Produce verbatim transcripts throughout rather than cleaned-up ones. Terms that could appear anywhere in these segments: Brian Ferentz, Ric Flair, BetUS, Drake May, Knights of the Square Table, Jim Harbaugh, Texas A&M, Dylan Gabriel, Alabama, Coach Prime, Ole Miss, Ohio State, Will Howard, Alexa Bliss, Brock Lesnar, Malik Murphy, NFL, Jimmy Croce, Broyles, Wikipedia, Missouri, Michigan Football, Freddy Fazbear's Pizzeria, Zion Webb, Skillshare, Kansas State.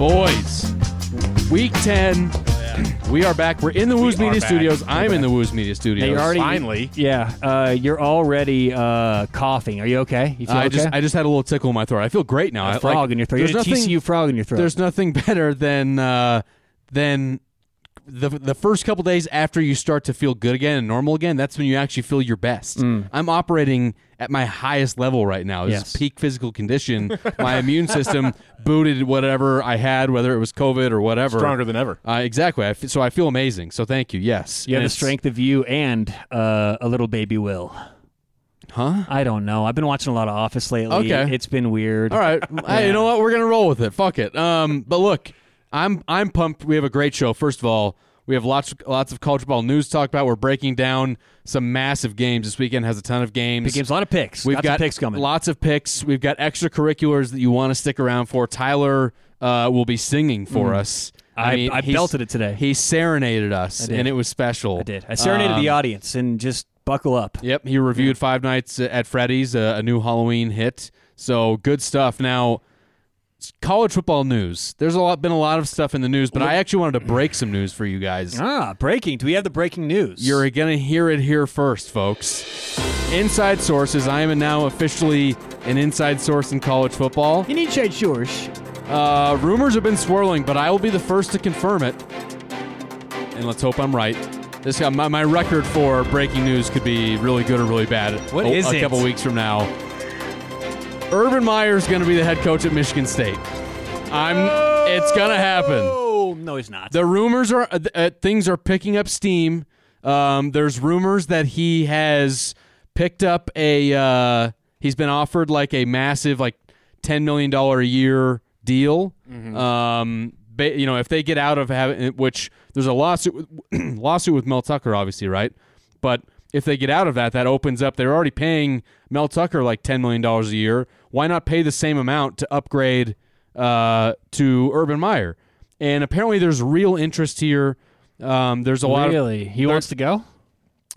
Boys, week ten. Yeah. We are back. We're in the Woos Media back. Studios. We're I'm back. in the Woos Media Studios. Hey, you're already, Finally. Yeah. Uh, you're already uh, coughing. Are you okay? You feel uh, I, okay? Just, I just had a little tickle in my throat. I feel great now. A frog I, like, in your throat. There's nothing, T C U frog in your throat. There's nothing better than uh, than... The the first couple days after you start to feel good again and normal again, that's when you actually feel your best. Mm. I'm operating at my highest level right now. This yes. is peak physical condition. My immune system booted whatever I had, whether it was COVID or whatever. Stronger than ever. Uh, exactly. I f- so I feel amazing. So thank you. Yes. You have the strength of you and uh, a little baby Will. Huh? I don't know. I've been watching a lot of Office lately. Okay. It's been weird. All right. yeah. Hey, you know what? We're going to roll with it. Fuck it. Um, but look. I'm I'm pumped. We have a great show. First of all, we have lots lots of college football news to talk about. We're breaking down some massive games. This weekend has a ton of games. Big games, a lot of picks. We've lots got of picks coming. Lots of picks. We've got extracurriculars that you want to stick around for. Tyler uh, will be singing for mm. us. I, I, mean, I belted it today. He serenaded us, and it was special. I did. I serenaded um, the audience, and just buckle up. Yep, he reviewed yeah. Five Nights at Freddy's, a, a new Halloween hit. So good stuff. Now, college football news. There's a lot, been a lot of stuff in the news, but I actually wanted to break some news for you guys. Ah, breaking. Do we have the breaking news? You're going to hear it here first, folks. Inside sources. I am now officially an inside source in college football. You need shade source. Uh, rumors have been swirling, but I will be the first to confirm it. And let's hope I'm right. This guy, my, my record for breaking news could be really good or really bad. What a, is a it? A couple weeks from now. Urban Meyer is going to be the head coach at Michigan State. I'm. Oh, it's going to happen. No, he's not. The rumors are uh, things are picking up steam. Um, there's rumors that he has picked up a. Uh, he's been offered like a massive, like ten million dollars a year deal. Mm-hmm. Um, ba- you know, if they get out of having, which there's a lawsuit with, lawsuit with Mel Tucker, obviously, right? But if they get out of that, that opens up. They're already paying Mel Tucker like ten million dollars a year. Why not pay the same amount to upgrade uh, to Urban Meyer? And apparently there's real interest here. Um, there's a lot of... Really? He wants to go?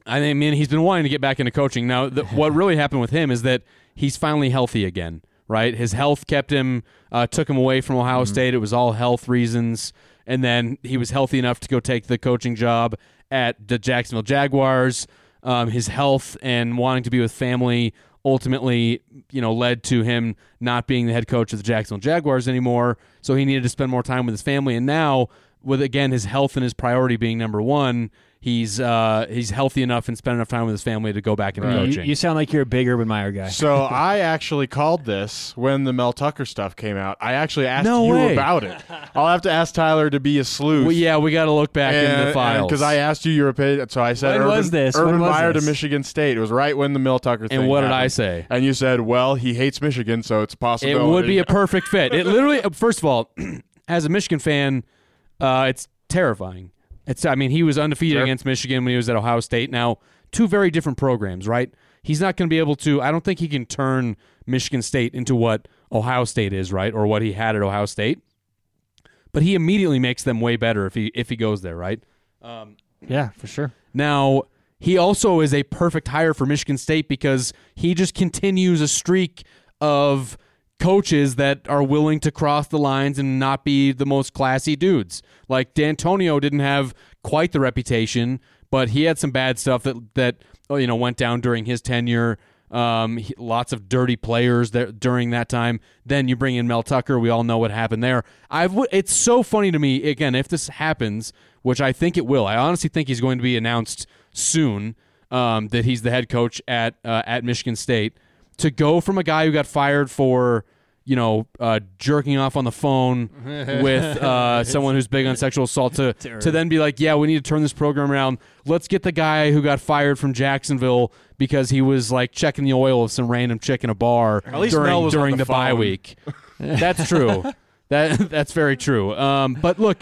I mean, he's been wanting to get back into coaching. Now, the, what really happened with him is that he's finally healthy again, right? His health kept him, uh, took him away from Ohio mm-hmm. State. It was all health reasons. And then he was healthy enough to go take the coaching job at the Jacksonville Jaguars. Um, his health and wanting to be with family ultimately, you know, led to him not being the head coach of the Jacksonville Jaguars anymore. So he needed to spend more time with his family. And now, with again his health and his priority being number one, he's uh, he's healthy enough and spent enough time with his family to go back into right. coaching. You, you sound like you're a big Urban Meyer guy. So I actually called this when the Mel Tucker stuff came out. I actually asked no you way. about it. I'll have to ask Tyler to be a sleuth. Well, yeah, we got to look back and, in the files because I asked you your opinion. So I said, when Urban, was this? Urban was Meyer this? to Michigan State. It was right when the Mel Tucker thing. And what happened. did I say? And you said, well, he hates Michigan, so it's possible. It would be a perfect fit. It literally. First of all, as a Michigan fan. Uh, it's terrifying. It's I mean, he was undefeated sure. against Michigan when he was at Ohio State. Now, two very different programs, right? He's not going to be able to – I don't think he can turn Michigan State into what Ohio State is, right, or what he had at Ohio State. But he immediately makes them way better if he if he goes there, right? Um, yeah, for sure. Now, he also is a perfect hire for Michigan State because he just continues a streak of – coaches that are willing to cross the lines and not be the most classy dudes. Like D'Antonio didn't have quite the reputation, but he had some bad stuff that that you know went down during his tenure. Um, he, lots of dirty players there during that time. Then you bring in Mel Tucker. We all know what happened there. I've it's so funny to me again if this happens, which I think it will. I honestly think he's going to be announced soon um, that he's the head coach at uh, at Michigan State. To go from a guy who got fired for you know, uh, jerking off on the phone with uh, someone who's big on sexual assault to, to then be like, yeah, we need to turn this program around. Let's get the guy who got fired from Jacksonville because he was like checking the oil of some random chick in a bar during, during the, the bye week. That's true. that That's very true. Um, but look,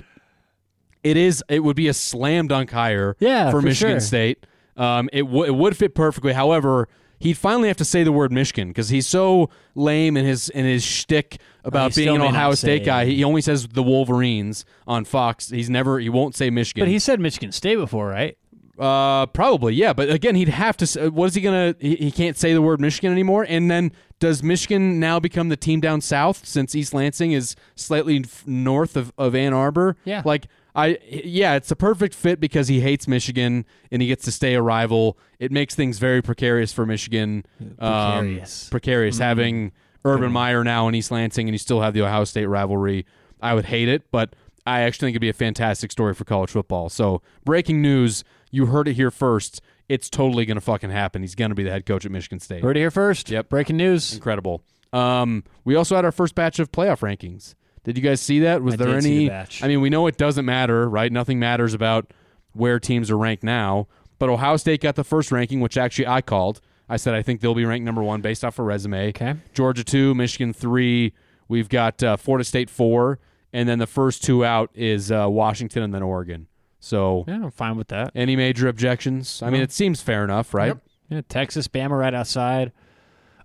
it is it would be a slam dunk hire yeah, for, for Michigan sure. State. Um, it, w- it would fit perfectly. However, he'd finally have to say the word Michigan because he's so lame in his in his shtick about being an Ohio State guy. He only says the Wolverines on Fox. He's never he won't say Michigan. But he said Michigan State before, right? Uh, probably, yeah. But again, he'd have to. What is he gonna? He, he can't say the word Michigan anymore. And then Does Michigan now become the team down south since East Lansing is slightly north of, of Ann Arbor? Yeah. Like, I yeah, it's a perfect fit because he hates Michigan and he gets to stay a rival. It makes things very precarious for Michigan. Precarious. Um, precarious. Mm-hmm. Having Urban Meyer now in East Lansing and you still have the Ohio State rivalry. I would hate it, but I actually think it'd be a fantastic story for college football. So, breaking news, you heard it here first. It's totally going to fucking happen. He's going to be the head coach at Michigan State. Heard it here first. Yep. Breaking news. Incredible. Um, we also had our first batch of playoff rankings. Did you guys see that? Was I there did any see the batch. I mean, we know it doesn't matter, right? Nothing matters about where teams are ranked now. But Ohio State got the first ranking, which actually I called. I said I think they'll be ranked number one based off a resume. Okay. Georgia two, Michigan three. We've got uh, Florida State four, and then the first two out is uh, Washington and then Oregon. So yeah, I'm fine with that. Any major objections? I mean, it seems fair enough, right? Yep. Yeah, Texas, Bama right outside.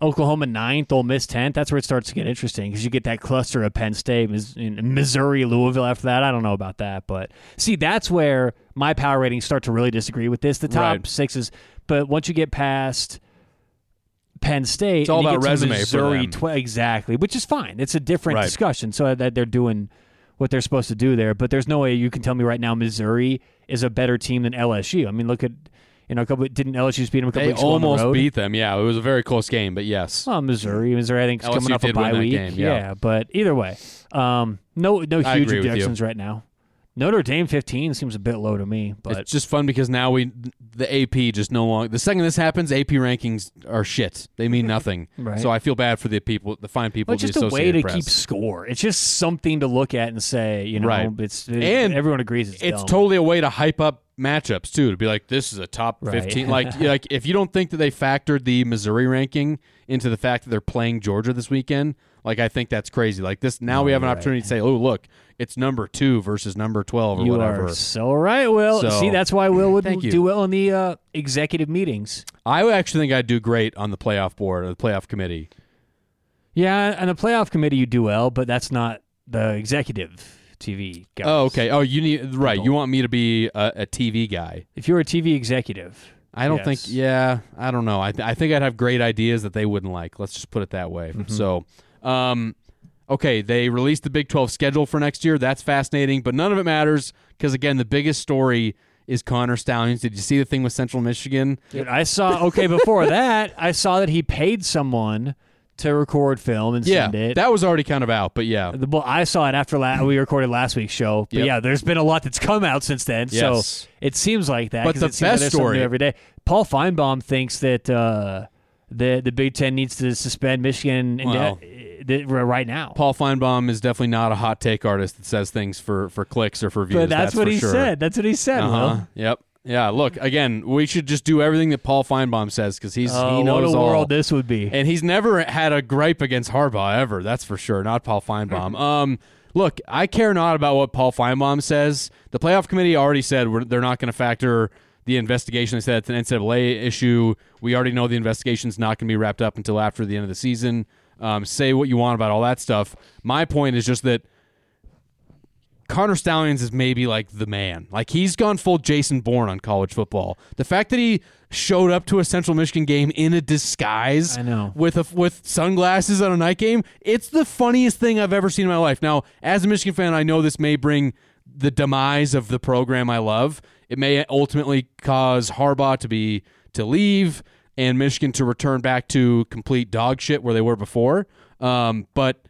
Oklahoma ninth, Ole Miss tenth. That's where it starts to get interesting because you get that cluster of Penn State, Missouri, Louisville after that. I don't know about that. But, see, that's where my power ratings start to really disagree with this. The top right. six is – but once you get past Penn State – It's all about resume Missouri, for them. Tw- exactly, which is fine. It's a different right. discussion. So that they're doing – what they're supposed to do there, but there's no way you can tell me right now Missouri is a better team than L S U. I mean, look at, you know, a couple. Didn't L S U beat them a couple they weeks ago on the road? They almost beat them, yeah. It was a very close game, but yes. Well, Missouri, Missouri, I think, is coming off a bye week. Game, yeah. yeah, but either way, um, no no huge objections right now. Notre Dame fifteen seems a bit low to me. But it's just fun because now we the A P just no longer – the second this happens, A P rankings are shit. They mean nothing. Right. So I feel bad for the people, the fine people. Well, it's just the a way to press. Keep score. It's just something to look at and say, you know, right. it's, it, and everyone agrees it's It's dumb. Totally a way to hype up matchups, too, to be like, this is a top right. fifteen. Like, like, if you don't think that they factored the Missouri ranking into the fact that they're playing Georgia this weekend – like, I think that's crazy. Like, this now we have an opportunity right. to say, oh, look, it's number two versus number twelve or you whatever. You are so right, Will. So, see, that's why Will would do well in the uh, executive meetings. I actually think I'd do great on the playoff board or the playoff committee. Yeah, on the playoff committee you do well, but that's not the executive T V guy. Oh, okay. Oh, you need right. People. You want me to be a, a T V guy. If you're a T V executive. I don't yes. think, yeah, I don't know. I, th- I think I'd have great ideas that they wouldn't like. Let's just put it that way. Mm-hmm. So... Um, okay, they released the Big twelve schedule for next year. That's fascinating, but none of it matters because, again, the biggest story is Connor Stallions. Did you see the thing with Central Michigan? Dude, I saw, okay, before that, I saw that he paid someone to record film and yeah, send it. That was already kind of out, but yeah. Well, I saw it after la- we recorded last week's show, but yep. yeah, there's been a lot that's come out since then, yes. so it seems like that. But the best like story. Every day. Paul Finebaum thinks that uh, the, the Big Ten needs to suspend Michigan and wow. de- right now. Paul Finebaum is definitely not a hot take artist that says things for, for clicks or for views. But that's, that's what he sure. said. That's what he said, uh-huh. Will. Yep. Yeah, look, again, we should just do everything that Paul Finebaum says because he's uh, he knows all. What a world all. This would be. And he's never had a gripe against Harbaugh ever, that's for sure. Not Paul Finebaum. um, look, I care not about what Paul Finebaum says. The playoff committee already said we're, they're not going to factor the investigation. They said it's an N C double A issue. We already know the investigation's not going to be wrapped up until after the end of the season. Um, say what you want about all that stuff. My point is just that Connor Stallions is maybe like the man. Like he's gone full Jason Bourne on college football. The fact that he showed up to a Central Michigan game in a disguise I know. with a, with sunglasses on a night game, it's the funniest thing I've ever seen in my life. Now, as a Michigan fan, I know this may bring the demise of the program I love. It may ultimately cause Harbaugh to be to leave. And Michigan to return back to complete dog shit where they were before. Um, but,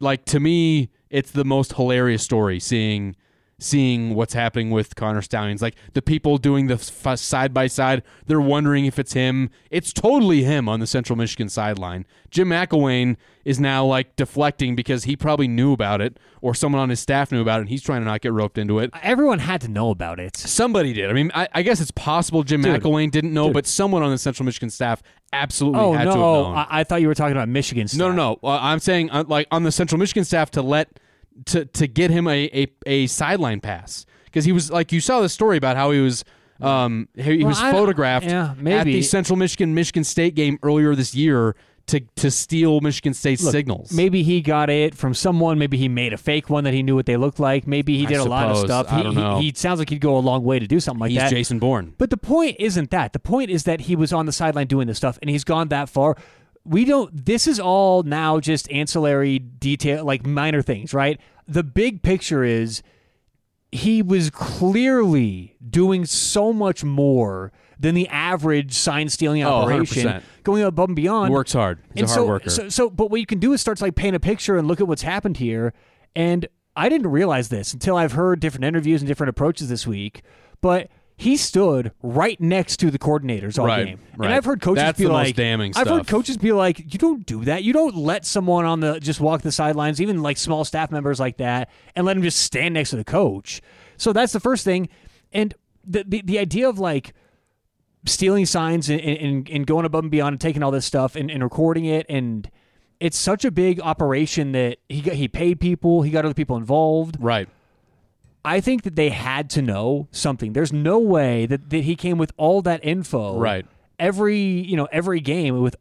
like, to me, it's the most hilarious story seeing seeing what's happening with Connor Stallions. Like, the people doing the f- side-by-side, they're wondering if it's him. It's totally him on the Central Michigan sideline. Jim McElwain is now, like, deflecting because he probably knew about it or someone on his staff knew about it, and he's trying to not get roped into it. Everyone had to know about it. Somebody did. I mean, I, I guess it's possible Jim dude, McElwain didn't know, dude. but someone on the Central Michigan staff absolutely oh, had no. to have known. I-, I thought you were talking about Michigan staff. No, no, no. Uh, I'm saying, uh, like, on the Central Michigan staff to let... to to get him a, a, a sideline pass because he was like you saw the story about how he was um he, he well, was I photographed yeah, at the Central Michigan Michigan State game earlier this year to to steal Michigan State's Look, signals. Maybe he got it from someone. Maybe he made a fake one that he knew what they looked like. Maybe he did I a suppose, lot of stuff. I he, don't know. He, he sounds like he'd go a long way to do something like he's that. He's Jason Bourne. But the point isn't that. The point is that he was on the sideline doing this stuff and he's gone that far. we don't, this is all now just ancillary detail, like minor things, right? The big picture is he was clearly doing so much more than the average sign-stealing operation, oh, going above and beyond. He works hard. He's and a hard so, worker. So, so, but what you can do is start to like paint a picture and look at what's happened here. And I didn't realize this until I've heard different interviews and different approaches this week, but he stood right next to the coordinators all right, game. Right. And I've heard coaches That's be the like, most damning I've stuff. heard coaches be like, you don't do that. You don't let someone on the just walk the sidelines, even like small staff members like that, and let them just stand next to the coach. So that's the first thing. And the the, the idea of like stealing signs and, and, and going above and beyond and taking all this stuff and, and recording it, and it's such a big operation that he got, he paid people, he got other people involved. Right. I think that they had to know something. There's no way that, that he came with all that info. Right. Every, you know, every game with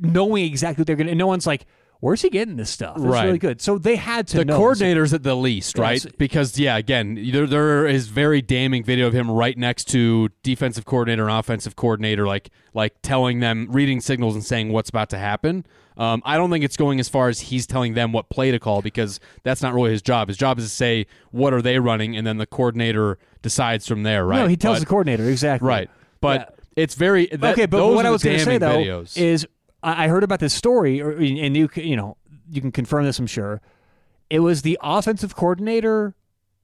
knowing exactly what they're going to, and no one's like, where's he getting this stuff? It's right. really good. So they had to the know. The coordinators so, at the least, right? Because, yeah, again, there, there is very damning video of him right next to defensive coordinator and offensive coordinator, like like telling them, reading signals and saying what's about to happen. Um, I don't think it's going as far as he's telling them what play to call, because that's not really his job. His job is to say, what are they running? And then the coordinator decides from there, right? No, he tells but, the coordinator, exactly. Right. But yeah. it's very... That, okay, but those what I was going to say, though, videos. is... I heard about this story, and you you know you can confirm this, I'm sure. It was the offensive coordinator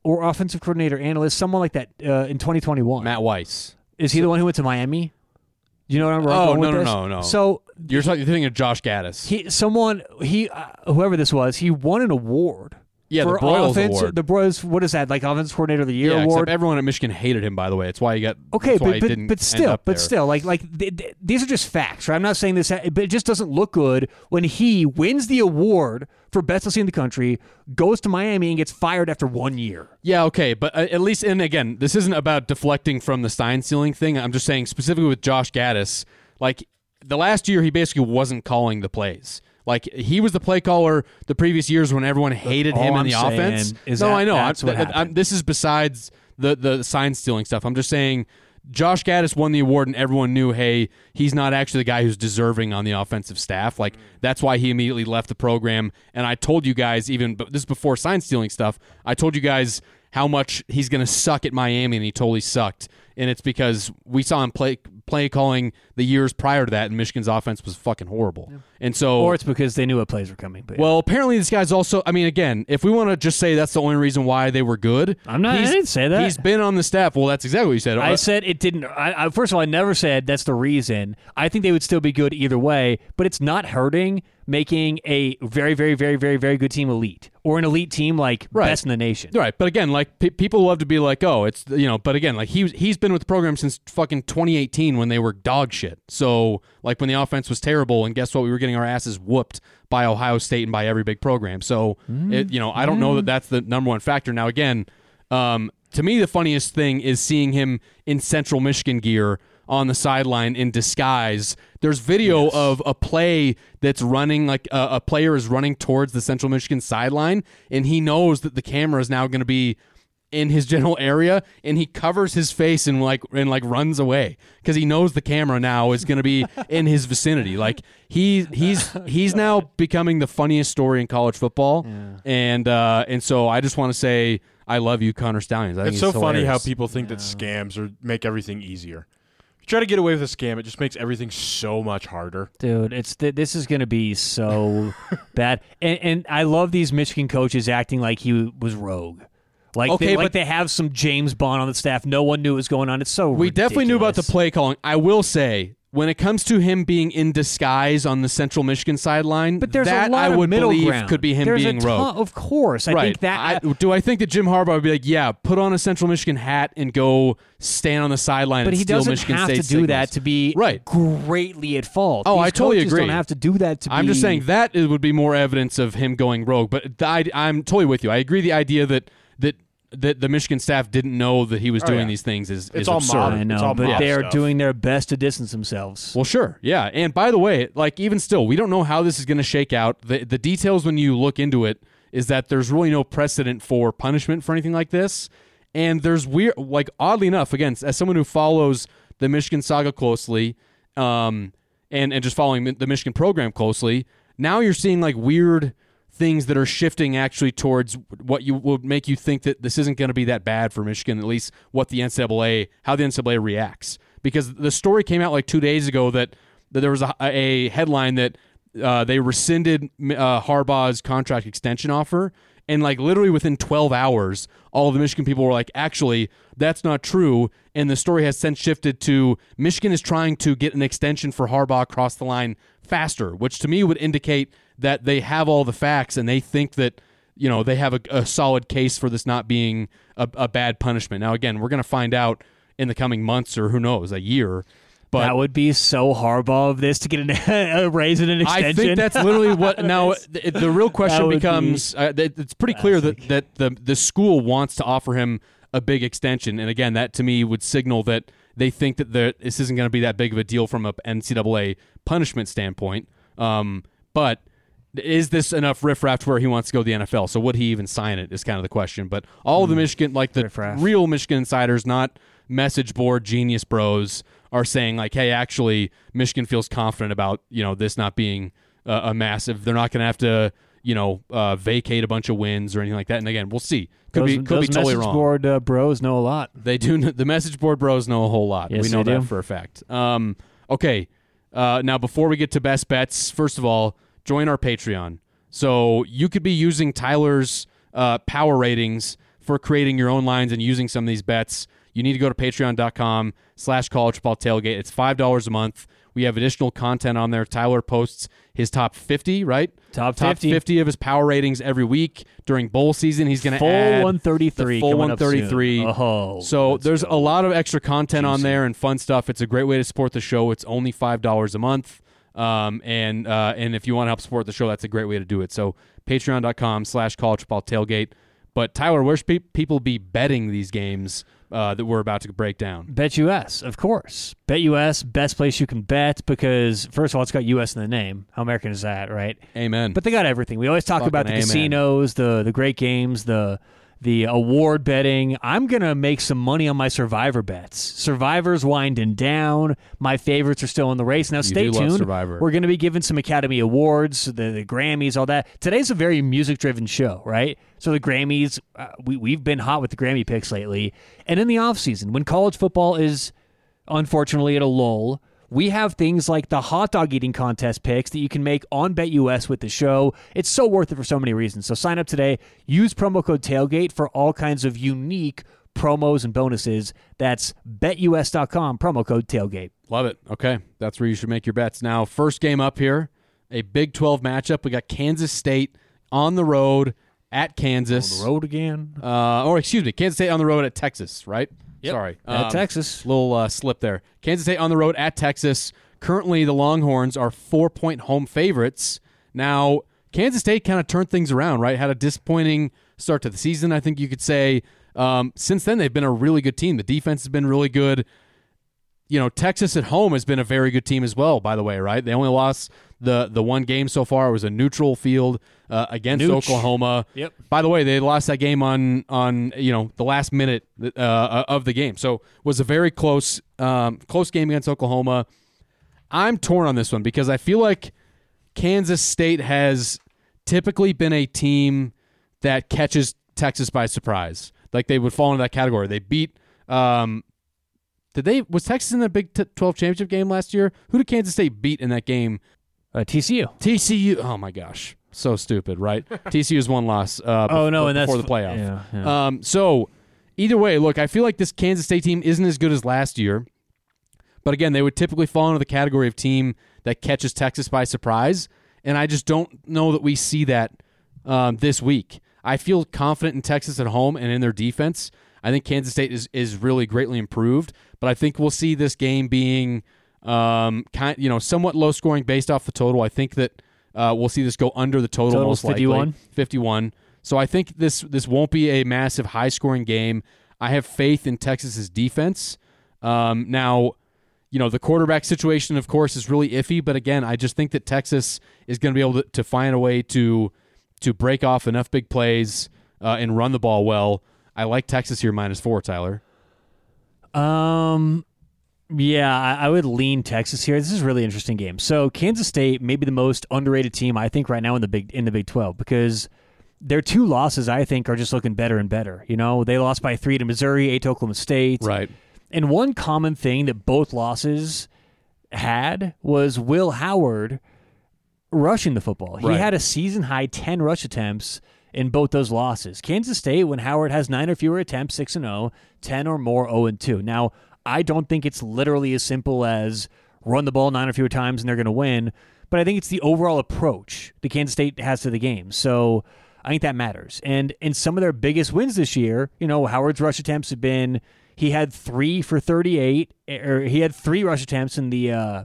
or offensive coordinator analyst, someone like that, uh, in twenty twenty-one. Matt Weiss. Is he so, the one who went to Miami? Do you know what I'm oh, going no, with no, this? Oh, no, no, no. So you're, talking, you're thinking of Josh Gaddis. He, someone, he, uh, whoever this was, he won an award. Yeah, the Broyles Award. The Broyles, what is that, like Offensive Coordinator of the Year yeah, Award? Except everyone at Michigan hated him, by the way. It's why he got, okay, that's but, why but, he didn't but still, end up there. But still, like, like th- th- these are just facts, right? I'm not saying this, but it just doesn't look good when he wins the award for best O C in the country, goes to Miami, and gets fired after one year. Yeah, okay, but uh, at least, and again, this isn't about deflecting from the sign stealing thing. I'm just saying specifically with Josh Gaddis, like, the last year he basically wasn't calling the plays. Like, he was the play caller the previous years when everyone hated All him in the I'm offense. Is no, that, I know. That's I'm, what I'm, this is besides the, the sign-stealing stuff. I'm just saying Josh Gaddis won the award, and everyone knew, hey, he's not actually the guy who's deserving on the offensive staff. Like, that's why he immediately left the program. And I told you guys, even but this is before sign-stealing stuff, I told you guys how much he's going to suck at Miami, and he totally sucked. And it's because we saw him play play calling the years prior to that, and Michigan's offense was fucking horrible. Yeah. And so, or it's because they knew what plays were coming. But yeah. Well, apparently this guy's also, I mean, again, if we want to just say that's the only reason why they were good. I'm not, I didn't say that. He's been on the staff. Well, that's exactly what you said. I said it didn't. I, I, first of all, I never said that's the reason. I think they would still be good either way, but it's not hurting making a very, very, very, very, very good team elite, or an elite team like right. best in the nation. Right. But again, like pe- people love to be like, oh, it's, you know, but again, like he, he's been with the program since fucking twenty eighteen when they were dog shit. So like when the offense was terrible, and guess what? We were getting our asses whooped by Ohio State and by every big program. So, mm. it, you know, I don't mm. know that that's the number one factor. Now, again, um, to me, the funniest thing is seeing him in Central Michigan gear on the sideline in disguise. There's video yes. of a play that's running, like uh, a player is running towards the Central Michigan sideline, and he knows that the camera is now going to be in his general area, and he covers his face and like and like runs away because he knows the camera now is going to be in his vicinity. Like he he's he's now becoming the funniest story in college football, yeah. and uh, and so I just want to say I love you, Connor Stallions. I it's think so it's funny how people think yeah. that scams or make everything easier. Try to get away with a scam, it just makes everything so much harder. Dude, it's th- this is going to be so bad. And, and I love these Michigan coaches acting like he was rogue. Like, okay, they, but like they have some James Bond on the staff. No one knew what was going on. It's so We ridiculous. Definitely knew about the play calling. I will say, when it comes to him being in disguise on the Central Michigan sideline, but there's that a lot I would of believe ground. Could be him there's being a rogue. Of course. I right. think that. I, do I think that Jim Harbaugh would be like, yeah, put on a Central Michigan hat and go stand on the sideline but and steal Michigan State But he doesn't have State to do signals. That to be right. greatly at fault. Oh, These I totally agree. Don't have to do that to I'm be... just saying that it would be more evidence of him going rogue. But I, I'm totally with you. I agree the idea that that that the Michigan staff didn't know that he was oh, doing yeah. these things is, is it's absurd. All I know, it's all but yeah. they are doing their best to distance themselves. Well, sure, yeah. And by the way, like even still, we don't know how this is going to shake out. The, the details when you look into it is that there's really no precedent for punishment for anything like this. And there's weird, like oddly enough, again, as someone who follows the Michigan saga closely, um, and, and just following the Michigan program closely, now you're seeing like weird things that are shifting actually towards what you would make you think that this isn't going to be that bad for Michigan, at least what the N C double A, how the N C double A reacts. Because the story came out like two days ago that, that there was a, a headline that uh, they rescinded uh, Harbaugh's contract extension offer. And like literally within twelve hours, all of the Michigan people were like, actually, that's not true. And the story has since shifted to Michigan is trying to get an extension for Harbaugh across the line faster, which to me would indicate that they have all the facts and they think that, you know, they have a, a solid case for this not being a, a bad punishment. Now, again, we're going to find out in the coming months or who knows, a year. But that would be so Harbaugh of this to get an, a raise and an extension. I think that's literally what. Now, the, the real question becomes, be uh, it's pretty classic. Clear that, that the, the school wants to offer him a big extension. And again, that to me would signal that they think that the, this isn't going to be that big of a deal from an N C double A punishment standpoint. Um, but is this enough riffraff to where he wants to go to the N F L? So would he even sign it is kind of the question. But all mm, of the Michigan, like the riffraff. Real Michigan insiders, not message board genius bros, are saying like, hey, actually, Michigan feels confident about, you know, this not being uh, a massive. They're not going to have to, you know, uh, vacate a bunch of wins or anything like that. And again, we'll see. Could those, be could be totally wrong. Message board uh, bros know a lot. They do. The message board bros know a whole lot. Yes, we know that do. For a fact. Um, okay, uh, now before we get to best bets, first of all, join our Patreon. So you could be using Tyler's uh, power ratings for creating your own lines and using some of these bets. You need to go to patreon.com slash college football tailgate. It's five dollars a month. We have additional content on there. Tyler posts his top fifty, right? Top, top fifty. fifty of his power ratings every week during bowl season. He's going to add one thirty-three full one thirty-three. Oh, so there's go. a lot of extra content Juicy. on there and fun stuff. It's a great way to support the show. It's only five dollars a month. Um, and uh, and if you want to help support the show, that's a great way to do it. So patreon.com slash college football tailgate. But Tyler, where should pe- people be betting these games Uh, that we're about to break down? Bet U S, of course. Bet U S, best place you can bet because, first of all, it's got U S in the name. How American is that, right? Amen. But they got everything. We always talk Fucking about the amen. casinos, the the great games, the the award betting. I'm going to make some money on my Survivor bets. Survivor's winding down. My favorites are still in the race. Now, you stay tuned. Survivor. We're going to be giving some Academy Awards, the, the Grammys, all that. Today's a very music-driven show, right? So the Grammys, uh, we, we've been hot with the Grammy picks lately. And in the offseason, when college football is, unfortunately, at a lull, we have things like the hot dog eating contest picks that you can make on Bet U S with the show. It's so worth it for so many reasons. So sign up today. Use promo code TAILGATE for all kinds of unique promos and bonuses. That's bet U S dot com, promo code TAILGATE. Love it. Okay, that's where you should make your bets. Now, first game up here, a Big twelve matchup. We got Kansas State on the road at Kansas. On the road again. Uh, or excuse me, Kansas State on the road at Texas, right? Yep. Sorry. At um, Texas. Little uh, slip there. Kansas State on the road at Texas. Currently, the Longhorns are four-point home favorites. Now, Kansas State kind of turned things around, right? Had a disappointing start to the season, I think you could say. Um, since then, they've been a really good team. The defense has been really good. You know, Texas at home has been a very good team as well, by the way, right? They only lost the the one game so far. It was a neutral field uh, against Nooch. Oklahoma. Yep. By the way, they lost that game on, on you know, the last minute uh, of the game. So it was a very close um, close game against Oklahoma. I'm torn on this one because I feel like Kansas State has typically been a team that catches Texas by surprise. Like they would fall into that category. They beat um, – Did they was Texas in the Big twelve championship game last year? Who did Kansas State beat in that game? Uh, T C U. T C U. Oh my gosh, so stupid, right? T C U's one loss. Uh, oh before, no, and before that's, the playoff. Yeah, yeah. Um, so either way, look, I feel like this Kansas State team isn't as good as last year, but again, they would typically fall into the category of team that catches Texas by surprise, and I just don't know that we see that um, this week. I feel confident in Texas at home and in their defense. I think Kansas State is, is really greatly improved, but I think we'll see this game being um, kind, you know, somewhat low scoring based off the total. I think that uh, we'll see this go under the total. Total's most fifty-one. Likely. fifty-one. So I think this this won't be a massive high scoring game. I have faith in Texas's defense. Um, now, you know, the quarterback situation, of course, is really iffy, but again, I just think that Texas is going to be able to, to find a way to to break off enough big plays uh, and run the ball well. I like Texas here minus four, Tyler. Um, Yeah, I would lean Texas here. This is a really interesting game. So Kansas State, maybe the most underrated team, I think, right now in the big in the Big twelve, because their two losses, I think, are just looking better and better. You know, they lost by three to Missouri, eight to Oklahoma State. Right. And one common thing that both losses had was Will Howard rushing the football. He right. had a season-high ten rush attempts in both those losses. Kansas State, when Howard has nine or fewer attempts, six and oh, ten or more, oh and two. Now, I don't think it's literally as simple as run the ball nine or fewer times and they're going to win, but I think it's the overall approach that Kansas State has to the game. So I think that matters. And in some of their biggest wins this year, you know, Howard's rush attempts have been, he had three for thirty-eight, or he had three rush attempts in the uh,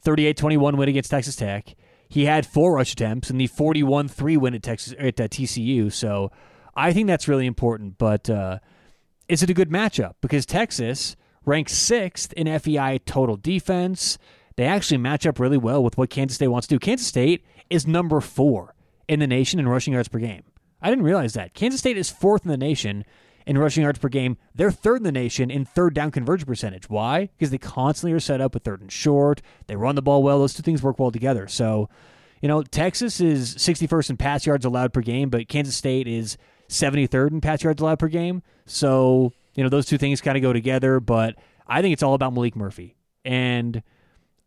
thirty-eight twenty-one win against Texas Tech. He had four rush attempts in the forty-one three win at Texas at uh, T C U. So I think that's really important. But uh, is it a good matchup? Because Texas ranked sixth in F E I total defense. They actually match up really well with what Kansas State wants to do. Kansas State is number four in the nation in rushing yards per game. I didn't realize that. Kansas State is fourth in the nation in rushing yards per game. They're third in the nation in third down conversion percentage. Why? Because they constantly are set up with third and short. They run the ball well. Those two things work well together. So, you know, Texas is sixty-first in pass yards allowed per game, but Kansas State is seventy-third in pass yards allowed per game. So, you know, those two things kind of go together, but I think it's all about Malik Murphy. And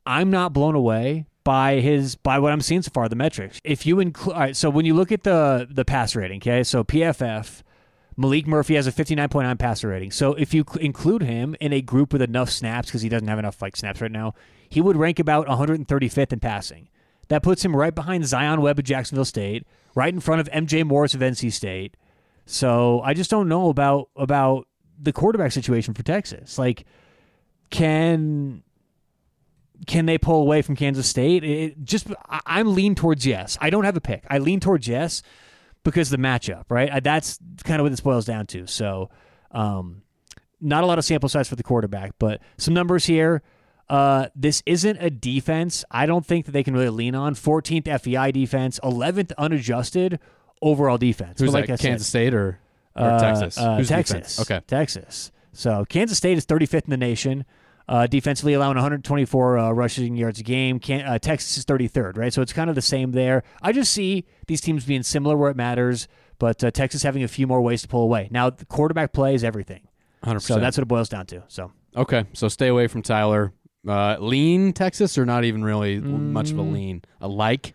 I'm not blown away by his by what I'm seeing so far, the metrics. If you include, all right, so when you look at the the pass rating, okay, so P F F, Malik Murphy has a fifty-nine point nine passer rating. So if you cl- include him in a group with enough snaps, because he doesn't have enough like snaps right now, he would rank about one hundred thirty-fifth in passing. That puts him right behind Zion Webb of Jacksonville State, right in front of M J Morris of N C State. So I just don't know about about the quarterback situation for Texas. Like, can can they pull away from Kansas State? It just I, I'm lean towards yes. I don't have a pick. I lean towards yes. Because of the matchup, right? That's kind of what this boils down to. So um, not a lot of sample size for the quarterback, but some numbers here. Uh, this isn't a defense I don't think that they can really lean on. fourteenth F E I defense, eleventh unadjusted overall defense. Who's like that, Kansas said, State or, or uh, Texas? Uh, Who's Texas. Defense? Okay. Texas. So Kansas State is thirty-fifth in the nation, uh, defensively allowing one hundred twenty-four uh, rushing yards a game. Can, uh, Texas is thirty-third, right? So it's kind of the same there. I just see these teams being similar where it matters, but uh, Texas having a few more ways to pull away. Now, the quarterback play is everything. one hundred percent. So that's what it boils down to. So okay, so stay away from Tyler. Uh, lean Texas or not even really mm. much of a lean? A like?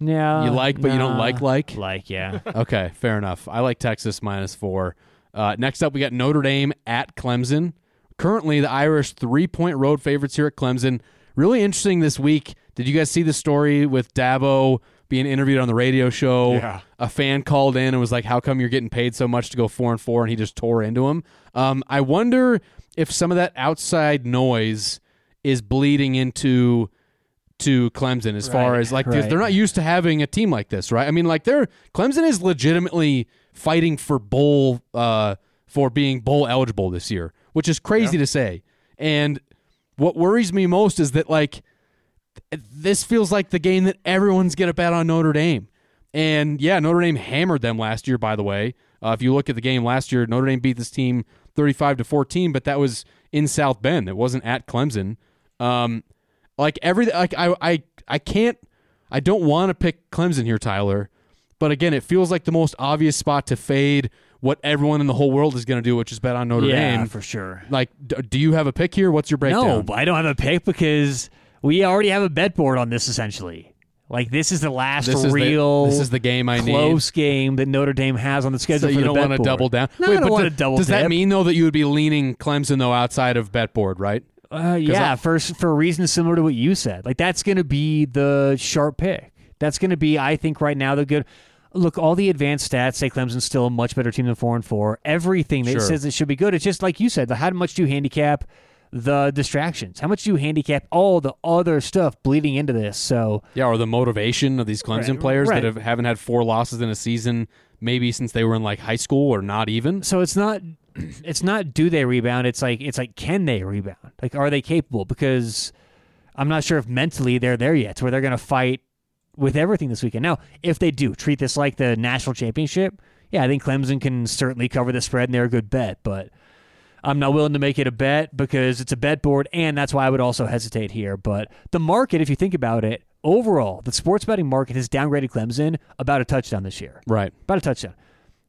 Yeah. You like, but nah. you don't like like? Like, yeah. Okay, fair enough. I like Texas minus four. Uh, next up, we got Notre Dame at Clemson. Currently, the Irish three-point road favorites here at Clemson. Really interesting this week. Did you guys see the story with Dabo being interviewed on the radio show? Yeah. A fan called in and was like, how come you're getting paid so much to go four and four? And he just tore into him. Um, I wonder if some of that outside noise is bleeding into to Clemson as right, far as like right. they're not used to having a team like this, right? I mean, like they're Clemson is legitimately fighting for bowl uh, for being bowl eligible this year, which is crazy yeah. to say. And what worries me most is that, like, th- this feels like the game that everyone's going to bet on Notre Dame. And, yeah, Notre Dame hammered them last year, by the way. Uh, if you look at the game last year, Notre Dame beat this team thirty-five to fourteen, but that was in South Bend. It wasn't at Clemson. Um, like, every, like I, I, I can't – I don't want to pick Clemson here, Tyler. But, again, it feels like the most obvious spot to fade – what everyone in the whole world is going to do, which is bet on Notre yeah, Dame. Yeah, for sure. Like, d- do you have a pick here? What's your breakdown? No, but I don't have a pick because we already have a bet board on this, essentially. Like, this is the last this real is the, this is the game I close need. game that Notre Dame has on the schedule so for the bet board. So you don't want to double down? No, Wait, I don't want to double down. Does dip. that mean, though, that you would be leaning Clemson, though, outside of bet board, right? Uh, yeah, I, for, for reasons similar to what you said. Like, that's going to be the sharp pick. That's going to be, I think, right now, the good... Look, all the advanced stats say Clemson's still a much better team than four and four. Everything that sure. says it should be good. It's just like you said, the how much do you handicap the distractions? How much do you handicap all the other stuff bleeding into this? So yeah, or the motivation of these Clemson right, players right. that have, haven't had four losses in a season, maybe since they were in like high school or not even. So it's not, it's not do they rebound? It's like it's like can they rebound? Like are they capable? Because I'm not sure if mentally they're there yet, to where they're going to fight with everything this weekend. Now, if they do treat this like the national championship, yeah, I think Clemson can certainly cover the spread and they're a good bet. But I'm not willing to make it a bet because it's a bet board, and that's why I would also hesitate here. But the market, if you think about it, overall, the sports betting market has downgraded Clemson about a touchdown this year. Right. About a touchdown.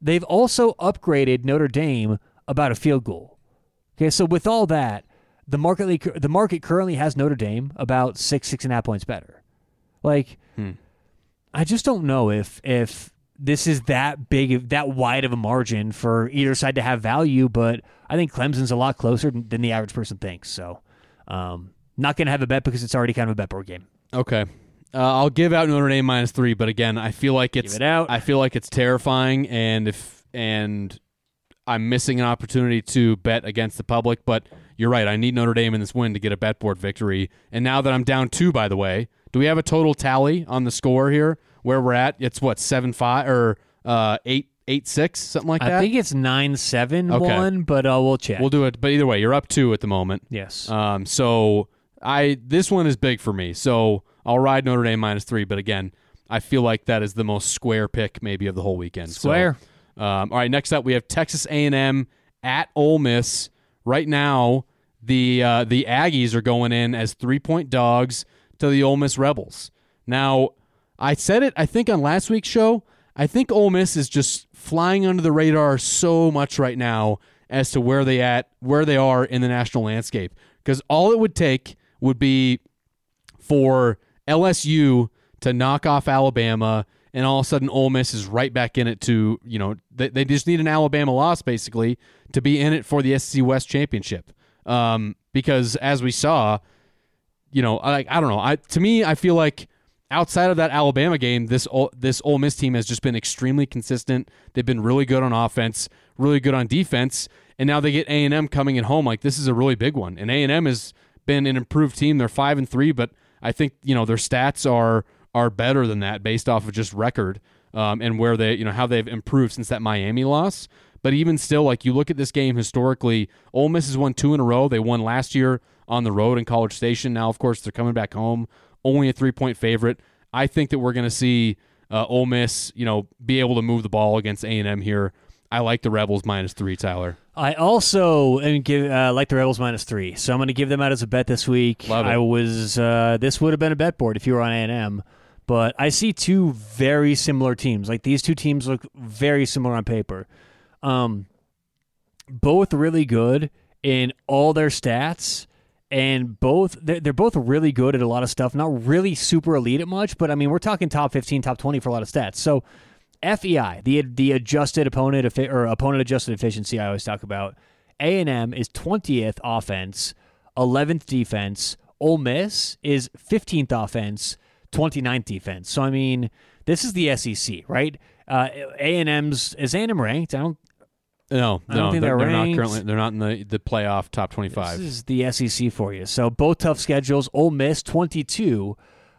They've also upgraded Notre Dame about a field goal. Okay, so with all that, the market the market currently has Notre Dame about six, six and a half points better. Like, hmm. I just don't know if if this is that big, that wide of a margin for either side to have value, but I think Clemson's a lot closer than the average person thinks. So, um, not going to have a bet because it's already kind of a bet board game. Okay. Uh, I'll give out Notre Dame minus three, but again, I feel like it's, give it out. I feel like it's terrifying, and if, and I'm missing an opportunity to bet against the public, but you're right. I need Notre Dame in this win to get a bet board victory. And now that I'm down two, by the way, do we have a total tally on the score here where we're at? It's what, seven five or uh, eight eight six, something like that. I think it's nine seven okay. one, but uh, we'll check. We'll do it. But either way, you're up two at the moment. Yes. Um. So I this one is big for me. So I'll ride Notre Dame minus three. But again, I feel like that is the most square pick maybe of the whole weekend. Square. So, Um, all right, next up we have Texas A and M at Ole Miss. Right now, the uh, the Aggies are going in as three-point dogs to the Ole Miss Rebels. Now, I said it, I think, on last week's show. I think Ole Miss is just flying under the radar so much right now as to where they at, where they are in the national landscape. Because all it would take would be for L S U to knock off Alabama. And all of a sudden, Ole Miss is right back in it to, you know, they, they just need an Alabama loss, basically, to be in it for the S E C West Championship. Um, because as we saw, you know, I, I don't know. I To me, I feel like outside of that Alabama game, this this Ole Miss team has just been extremely consistent. They've been really good on offense, really good on defense. And now they get A and M coming at home. Like, this is a really big one. And A and M has been an improved team. They're five and three, but I think, you know, their stats are... are better than that based off of just record um, and where they, you know, how they've improved since that Miami loss. But even still, like, you look at this game historically, Ole Miss has won two in a row. They won last year on the road in College Station. Now, of course, they're coming back home, only a three-point favorite. I think that we're going to see uh, Ole Miss, you know, be able to move the ball against A and M here. I like the Rebels minus three, Tyler. I also give, uh, like the Rebels minus three, so I'm going to give them out as a bet this week. Love it. I was uh, this would have been a bet board if you were on A and M. But I see two very similar teams. Like, these two teams look very similar on paper. Um, both really good in all their stats, and both they're, they're both really good at a lot of stuff. Not really super elite at much, but, I mean, we're talking top fifteen, top twenty for a lot of stats. So, F E I, the the adjusted opponent or opponent adjusted efficiency I always talk about, A and M is twentieth offense, eleventh defense. Ole Miss is fifteenth offense, twenty-ninth defense. So, I mean, this is the S E C, right? Uh, A and M's, is A and M ranked? I don't No, I don't no, think they're, they're ranked. Not currently, they're not in the, the playoff top twenty-five. This is the S E C for you. So, both tough schedules. Ole Miss, twenty-two.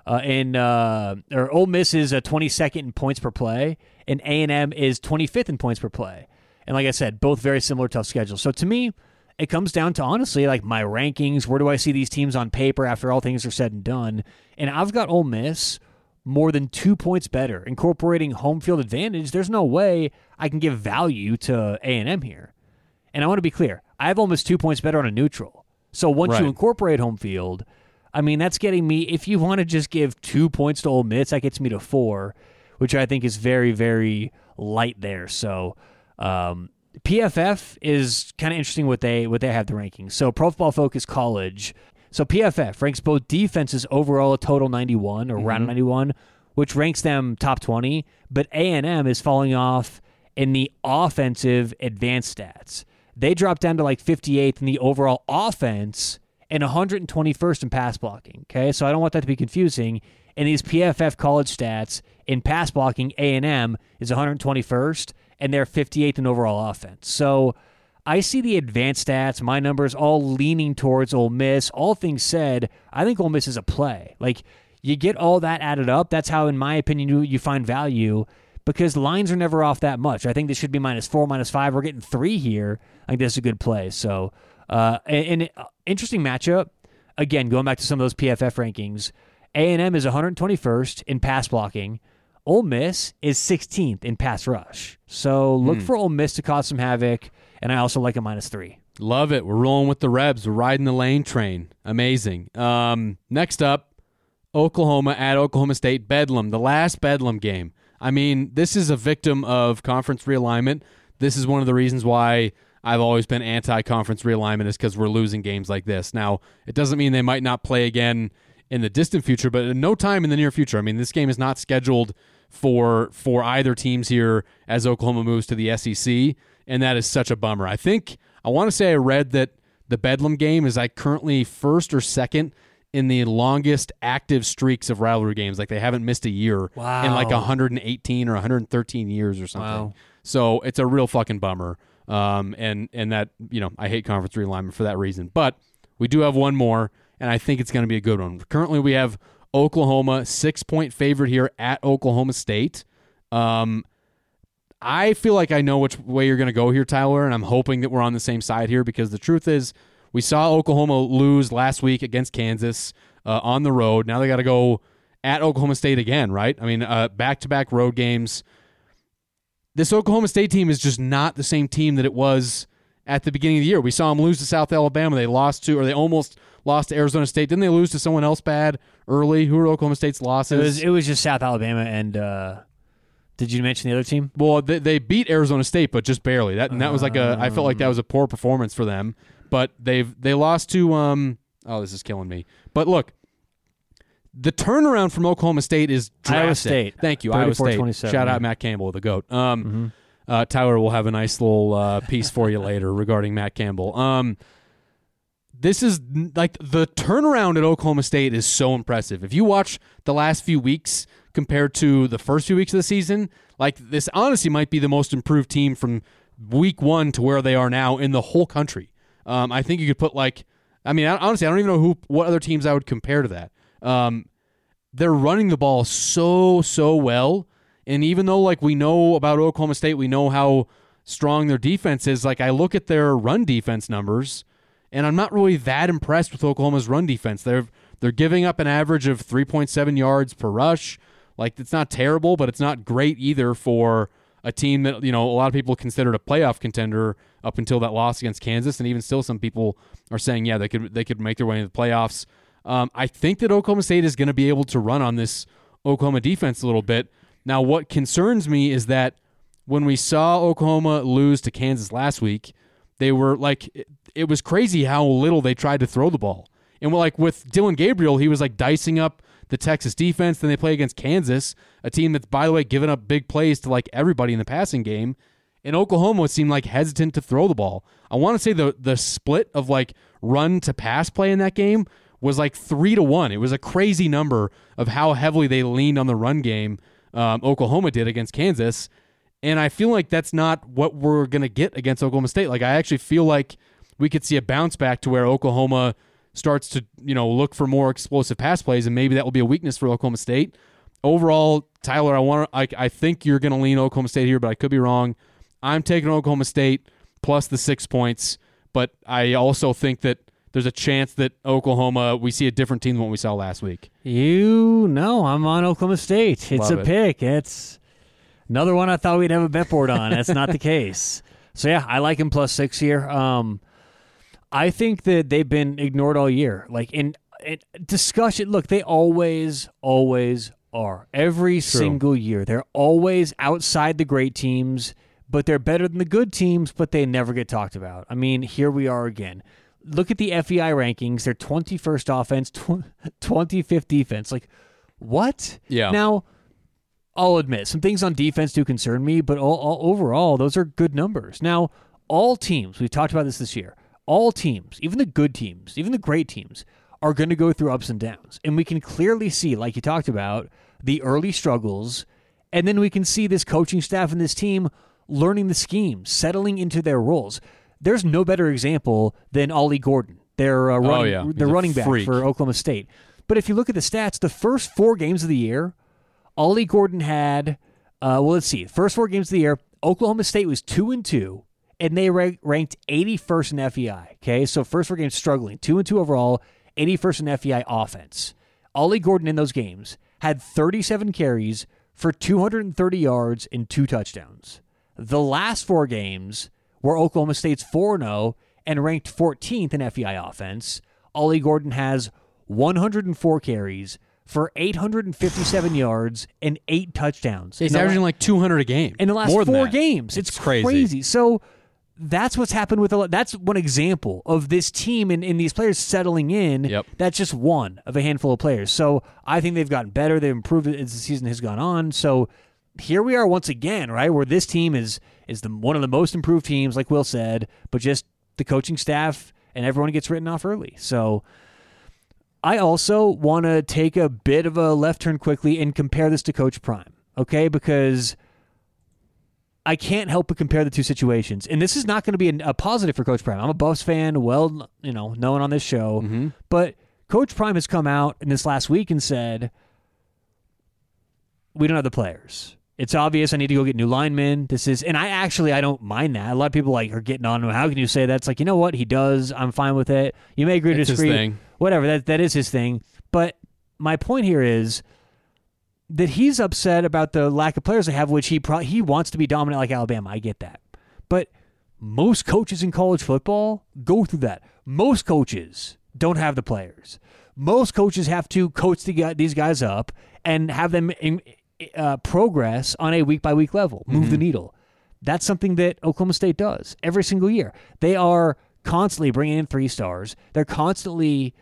Uh, in, uh, or Ole Miss is uh, twenty-second in points per play, and A and M is twenty-fifth in points per play. And like I said, both very similar tough schedules. So, to me, it comes down to, honestly, like, my rankings. Where do I see these teams on paper after all things are said and done? And I've got Ole Miss more than two points better. Incorporating home field advantage, there's no way I can give value to A and M here. And I want to be clear. I have Ole Miss two points better on a neutral. So once right. you incorporate home field, I mean, that's getting me, if you want to just give two points to Ole Miss, that gets me to four, which I think is very, very light there. So, um P F F is kind of interesting what they what they have the rankings. So Pro Football Focus College. So P F F ranks both defenses overall a total ninety-one or mm-hmm. round ninety-one, which ranks them top twenty. But A and M is falling off in the offensive advanced stats. They drop down to like fifty-eighth in the overall offense and one hundred twenty-first in pass blocking. Okay, so I don't want that to be confusing. And these P F F college stats in pass blocking, A and M is one hundred twenty-first. And they're fifty-eighth in overall offense. So I see the advanced stats, my numbers, all leaning towards Ole Miss. All things said, I think Ole Miss is a play. Like, you get all that added up. That's how, in my opinion, you, you find value, because lines are never off that much. I think this should be minus four, minus five. We're getting three here. I think that's a good play. So, uh, and, and uh, interesting matchup. Again, going back to some of those P F F rankings, A and M is one hundred twenty-first in pass blocking. Ole Miss is sixteenth in pass rush. So look hmm. for Ole Miss to cause some havoc, and I also like a minus three. Love it. We're rolling with the Rebs. We're riding the lane train. Amazing. Um, next up, Oklahoma at Oklahoma State. Bedlam, the last Bedlam game. I mean, this is a victim of conference realignment. This is one of the reasons why I've always been anti-conference realignment, is because we're losing games like this. Now, it doesn't mean they might not play again in the distant future, but in no time in the near future. I mean, this game is not scheduled for for either teams here as Oklahoma moves to the S E C, and that is such a bummer. I think... I want to say I read that the Bedlam game is like currently first or second in the longest active streaks of rivalry games. Like they haven't missed a year wow. in like one hundred eighteen or one hundred thirteen years or something. Wow. So it's a real fucking bummer. Um, and, and that, you know, I hate conference realignment for that reason. But we do have one more, and I think it's going to be a good one. Currently we have Oklahoma, six-point favorite here at Oklahoma State. Um I feel like I know which way you're going to go here, Tyler, and I'm hoping that we're on the same side here, because the truth is we saw Oklahoma lose last week against Kansas uh, on the road. Now they got to go at Oklahoma State again, right? I mean, uh, back-to-back road games. This Oklahoma State team is just not the same team that it was at the beginning of the year. We saw them lose to South Alabama. They lost to, or they almost lost to Arizona State. Didn't they lose to someone else bad early? Who were Oklahoma State's losses? It was, it was just South Alabama and... Uh... Did you mention the other team? Well, they, they beat Arizona State, but just barely. That and that was like a. I felt like that was a poor performance for them. But they've they lost to. Um, oh, this is killing me. But look, the turnaround from Oklahoma State is drastic. Iowa State. Thank you, Iowa State. Shout out Matt Campbell, the GOAT. Um, mm-hmm. uh, Tyler will have a nice little uh, piece for you later regarding Matt Campbell. Um, this is like the turnaround at Oklahoma State is so impressive. If you watch the last few weeks compared to the first few weeks of the season, like this honestly might be the most improved team from week one to where they are now in the whole country. Um, I think you could put like, I mean, I, honestly, I don't even know who, what other teams I would compare to that. Um, they're running the ball so, so well. And even though like we know about Oklahoma State, we know how strong their defense is. Like I look at their run defense numbers and I'm not really that impressed with Oklahoma's run defense. They're, they're giving up an average of three point seven yards per rush. Like, it's not terrible, but it's not great either for a team that, you know, a lot of people considered a playoff contender up until that loss against Kansas, and even still some people are saying, yeah, they could they could make their way into the playoffs. Um, I think that Oklahoma State is going to be able to run on this Oklahoma defense a little bit. Now, what concerns me is that when we saw Oklahoma lose to Kansas last week, they were like, it, it was crazy how little they tried to throw the ball. And we're like, with Dylan Gabriel, he was like dicing up the Texas defense. Then they play against Kansas, a team that's, by the way, given up big plays to like everybody in the passing game. And Oklahoma seemed like hesitant to throw the ball. I want to say the the split of like run to pass play in that game was like three to one. It was a crazy number of how heavily they leaned on the run game. Um, Oklahoma did against Kansas. And I feel like that's not what we're going to get against Oklahoma State. Like I actually feel like we could see a bounce back to where Oklahoma starts to, you know, look for more explosive pass plays, and maybe that will be a weakness for Oklahoma State. Overall, Tyler, I want I, I think you're going to lean Oklahoma State here, but I could be wrong. I'm taking Oklahoma State plus the six points, but I also think that there's a chance that Oklahoma, we see a different team than what we saw last week. You know, I'm on Oklahoma State. It's Love a it. pick. It's another one I thought we'd have a bet board on. That's not the case. So, yeah, I like him plus six here. Um I think that they've been ignored all year. Like in, in discussion, look, they always, always are. Every True. single year, they're always outside the great teams, but they're better than the good teams, but they never get talked about. I mean, here we are again. Look at the F E I rankings. They're twenty-first offense, twenty-fifth defense. Like, what? Yeah. Now, I'll admit, some things on defense do concern me, but all, all, overall, those are good numbers. Now, all teams, we've talked about this this year, all teams, even the good teams, even the great teams, are going to go through ups and downs. And we can clearly see, like you talked about, the early struggles. And then we can see this coaching staff and this team learning the scheme, settling into their roles. There's no better example than Ollie Gordon, their uh, running, oh, yeah. their running back freak. for Oklahoma State. But if you look at the stats, the first four games of the year, Ollie Gordon had, uh, well, let's see, first four games of the year, Oklahoma State was two and two. And they ranked eighty-first in F E I. Okay, so first four games struggling, two and two overall, eighty-first in F E I offense. Ollie Gordon in those games had thirty-seven carries for two hundred thirty yards and two touchdowns. The last four games were Oklahoma State's four and oh and ranked fourteenth in F B I offense, Ollie Gordon has one hundred four carries for eight hundred fifty-seven yards and eight touchdowns. He's averaging la- like two hundred a game. In the last More four games. It's, it's crazy. crazy. So that's what's happened with a lot. That's one example of this team and, and these players settling in. Yep. That's just one of a handful of players. So I think they've gotten better. They've improved as the season has gone on. So here we are once again, right, where this team is is the one of the most improved teams, like Will said, but just the coaching staff and everyone gets written off early. So I also want to take a bit of a left turn quickly and compare this to Coach Prime, okay? Because I can't help but compare the two situations. And this is not going to be a, a positive for Coach Prime. I'm a Buffs fan, well, you know, known on this show. Mm-hmm. But Coach Prime has come out in this last week and said, we don't have the players. It's obvious I need to go get new linemen. This is, and I actually, I don't mind that. A lot of people like are getting on him. How can you say that? It's like, you know what? He does. I'm fine with it. You may agree to disagree. His thing. Whatever. That, that is his thing. But my point here is that he's upset about the lack of players they have, which he pro- he wants to be dominant like Alabama. I get that. But most coaches in college football go through that. Most coaches don't have the players. Most coaches have to coach the, these guys up and have them in, Uh, progress on a week-by-week level, move mm-hmm. the needle. That's something that Oklahoma State does every single year. They are constantly bringing in three stars. They're constantly,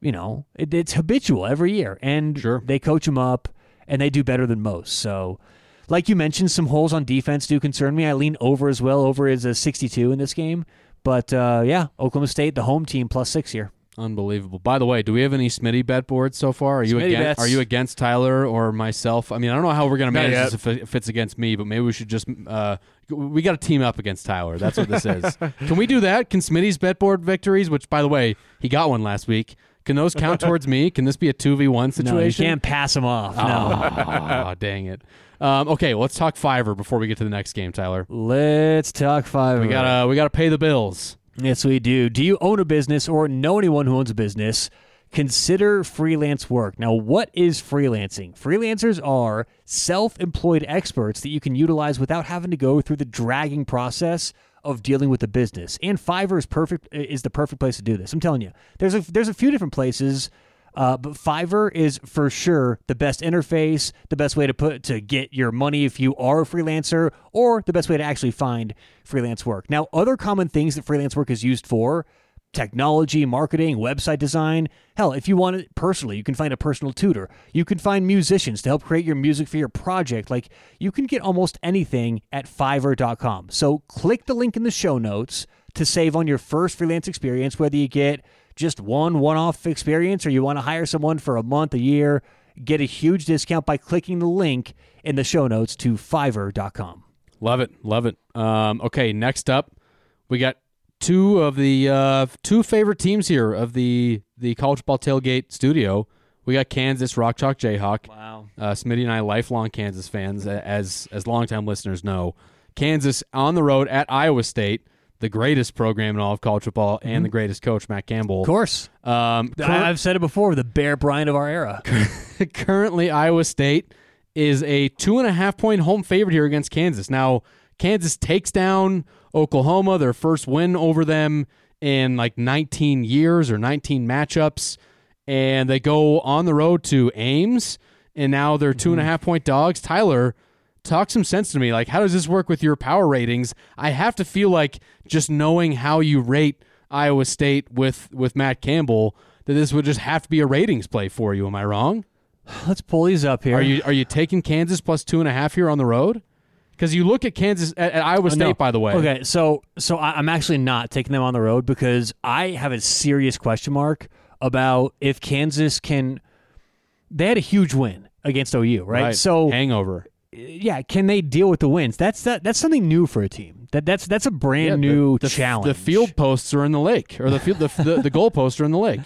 you know, it, it's habitual every year, and sure. they coach them up, and they do better than most. So, like you mentioned, some holes on defense do concern me. I lean over as well. Over is a sixty-two in this game. But, uh, yeah, Oklahoma State, the home team, plus six here. Unbelievable. By the way, do we have any Smitty bet boards so far? Are you against, are you against Tyler or myself? I mean, I don't know how we're going to manage this if it's against me, but maybe we should just uh, we got to team up against Tyler. That's what this is. Can we do that? Can Smitty's bet board victories, which by the way, he got one last week. Can those count towards me? Can this be a two v one situation? No, you can't pass him off. No. Oh, dang it. Um, okay, well, let's talk Fiverr before we get to the next game, Tyler. Let's talk Fiverr. We got to we got to pay the bills. Yes, we do. Do you own a business or know anyone who owns a business? Consider freelance work. Now, what is freelancing? Freelancers are self-employed experts that you can utilize without having to go through the dragging process of dealing with a business. And Fiverr is perfect is the perfect place to do this. I'm telling you. There's a, there's a few different places, uh, but Fiverr is for sure the best interface, the best way to put to get your money if you are a freelancer, or the best way to actually find freelance work. Now, other common things that freelance work is used for: technology, marketing, website design. Hell, if you want it personally, you can find a personal tutor. You can find musicians to help create your music for your project. Like, you can get almost anything at Fiverr dot com. So click the link in the show notes to save on your first freelance experience, whether you get just one one-off experience or you want to hire someone for a month, a year. Get a huge discount by clicking the link in the show notes to Fiverr dot com. Love it. Love it. Um, okay, next up, we got two of the uh, two favorite teams here of the, the College Ball Tailgate studio. We got Kansas, Rock Chalk Jayhawk. Wow. Uh, Smitty and I, lifelong Kansas fans, as, as longtime listeners know. Kansas on the road at Iowa State, the greatest program in all of college football, and mm-hmm. the greatest coach, Matt Campbell. Of course. Um, cur- I've said it before, the Bear Bryant of our era. Currently, Iowa State is a two and a half point home favorite here against Kansas. Now, Kansas takes down Oklahoma, their first win over them in like nineteen years or nineteen matchups, and they go on the road to Ames, and now they're mm-hmm. two and a half point dogs. Tyler, talk some sense to me. Like, how does this work with your power ratings? I have to feel like just knowing how you rate Iowa State with, with Matt Campbell, that this would just have to be a ratings play for you. Am I wrong? Let's pull these up here. Are you are you taking Kansas plus two and a half here on the road? Because you look at Kansas at, at Iowa State, oh, no. by the way. Okay, so so I'm actually not taking them on the road because I have a serious question mark about if Kansas can. They had a huge win against O U, right? Right. So hangover. Yeah, can they deal with the wins? That's that. That's something new for a team. That that's that's a brand yeah, the, new the, challenge. The field posts are in the lake, or the field the the, the goal posts are in the lake.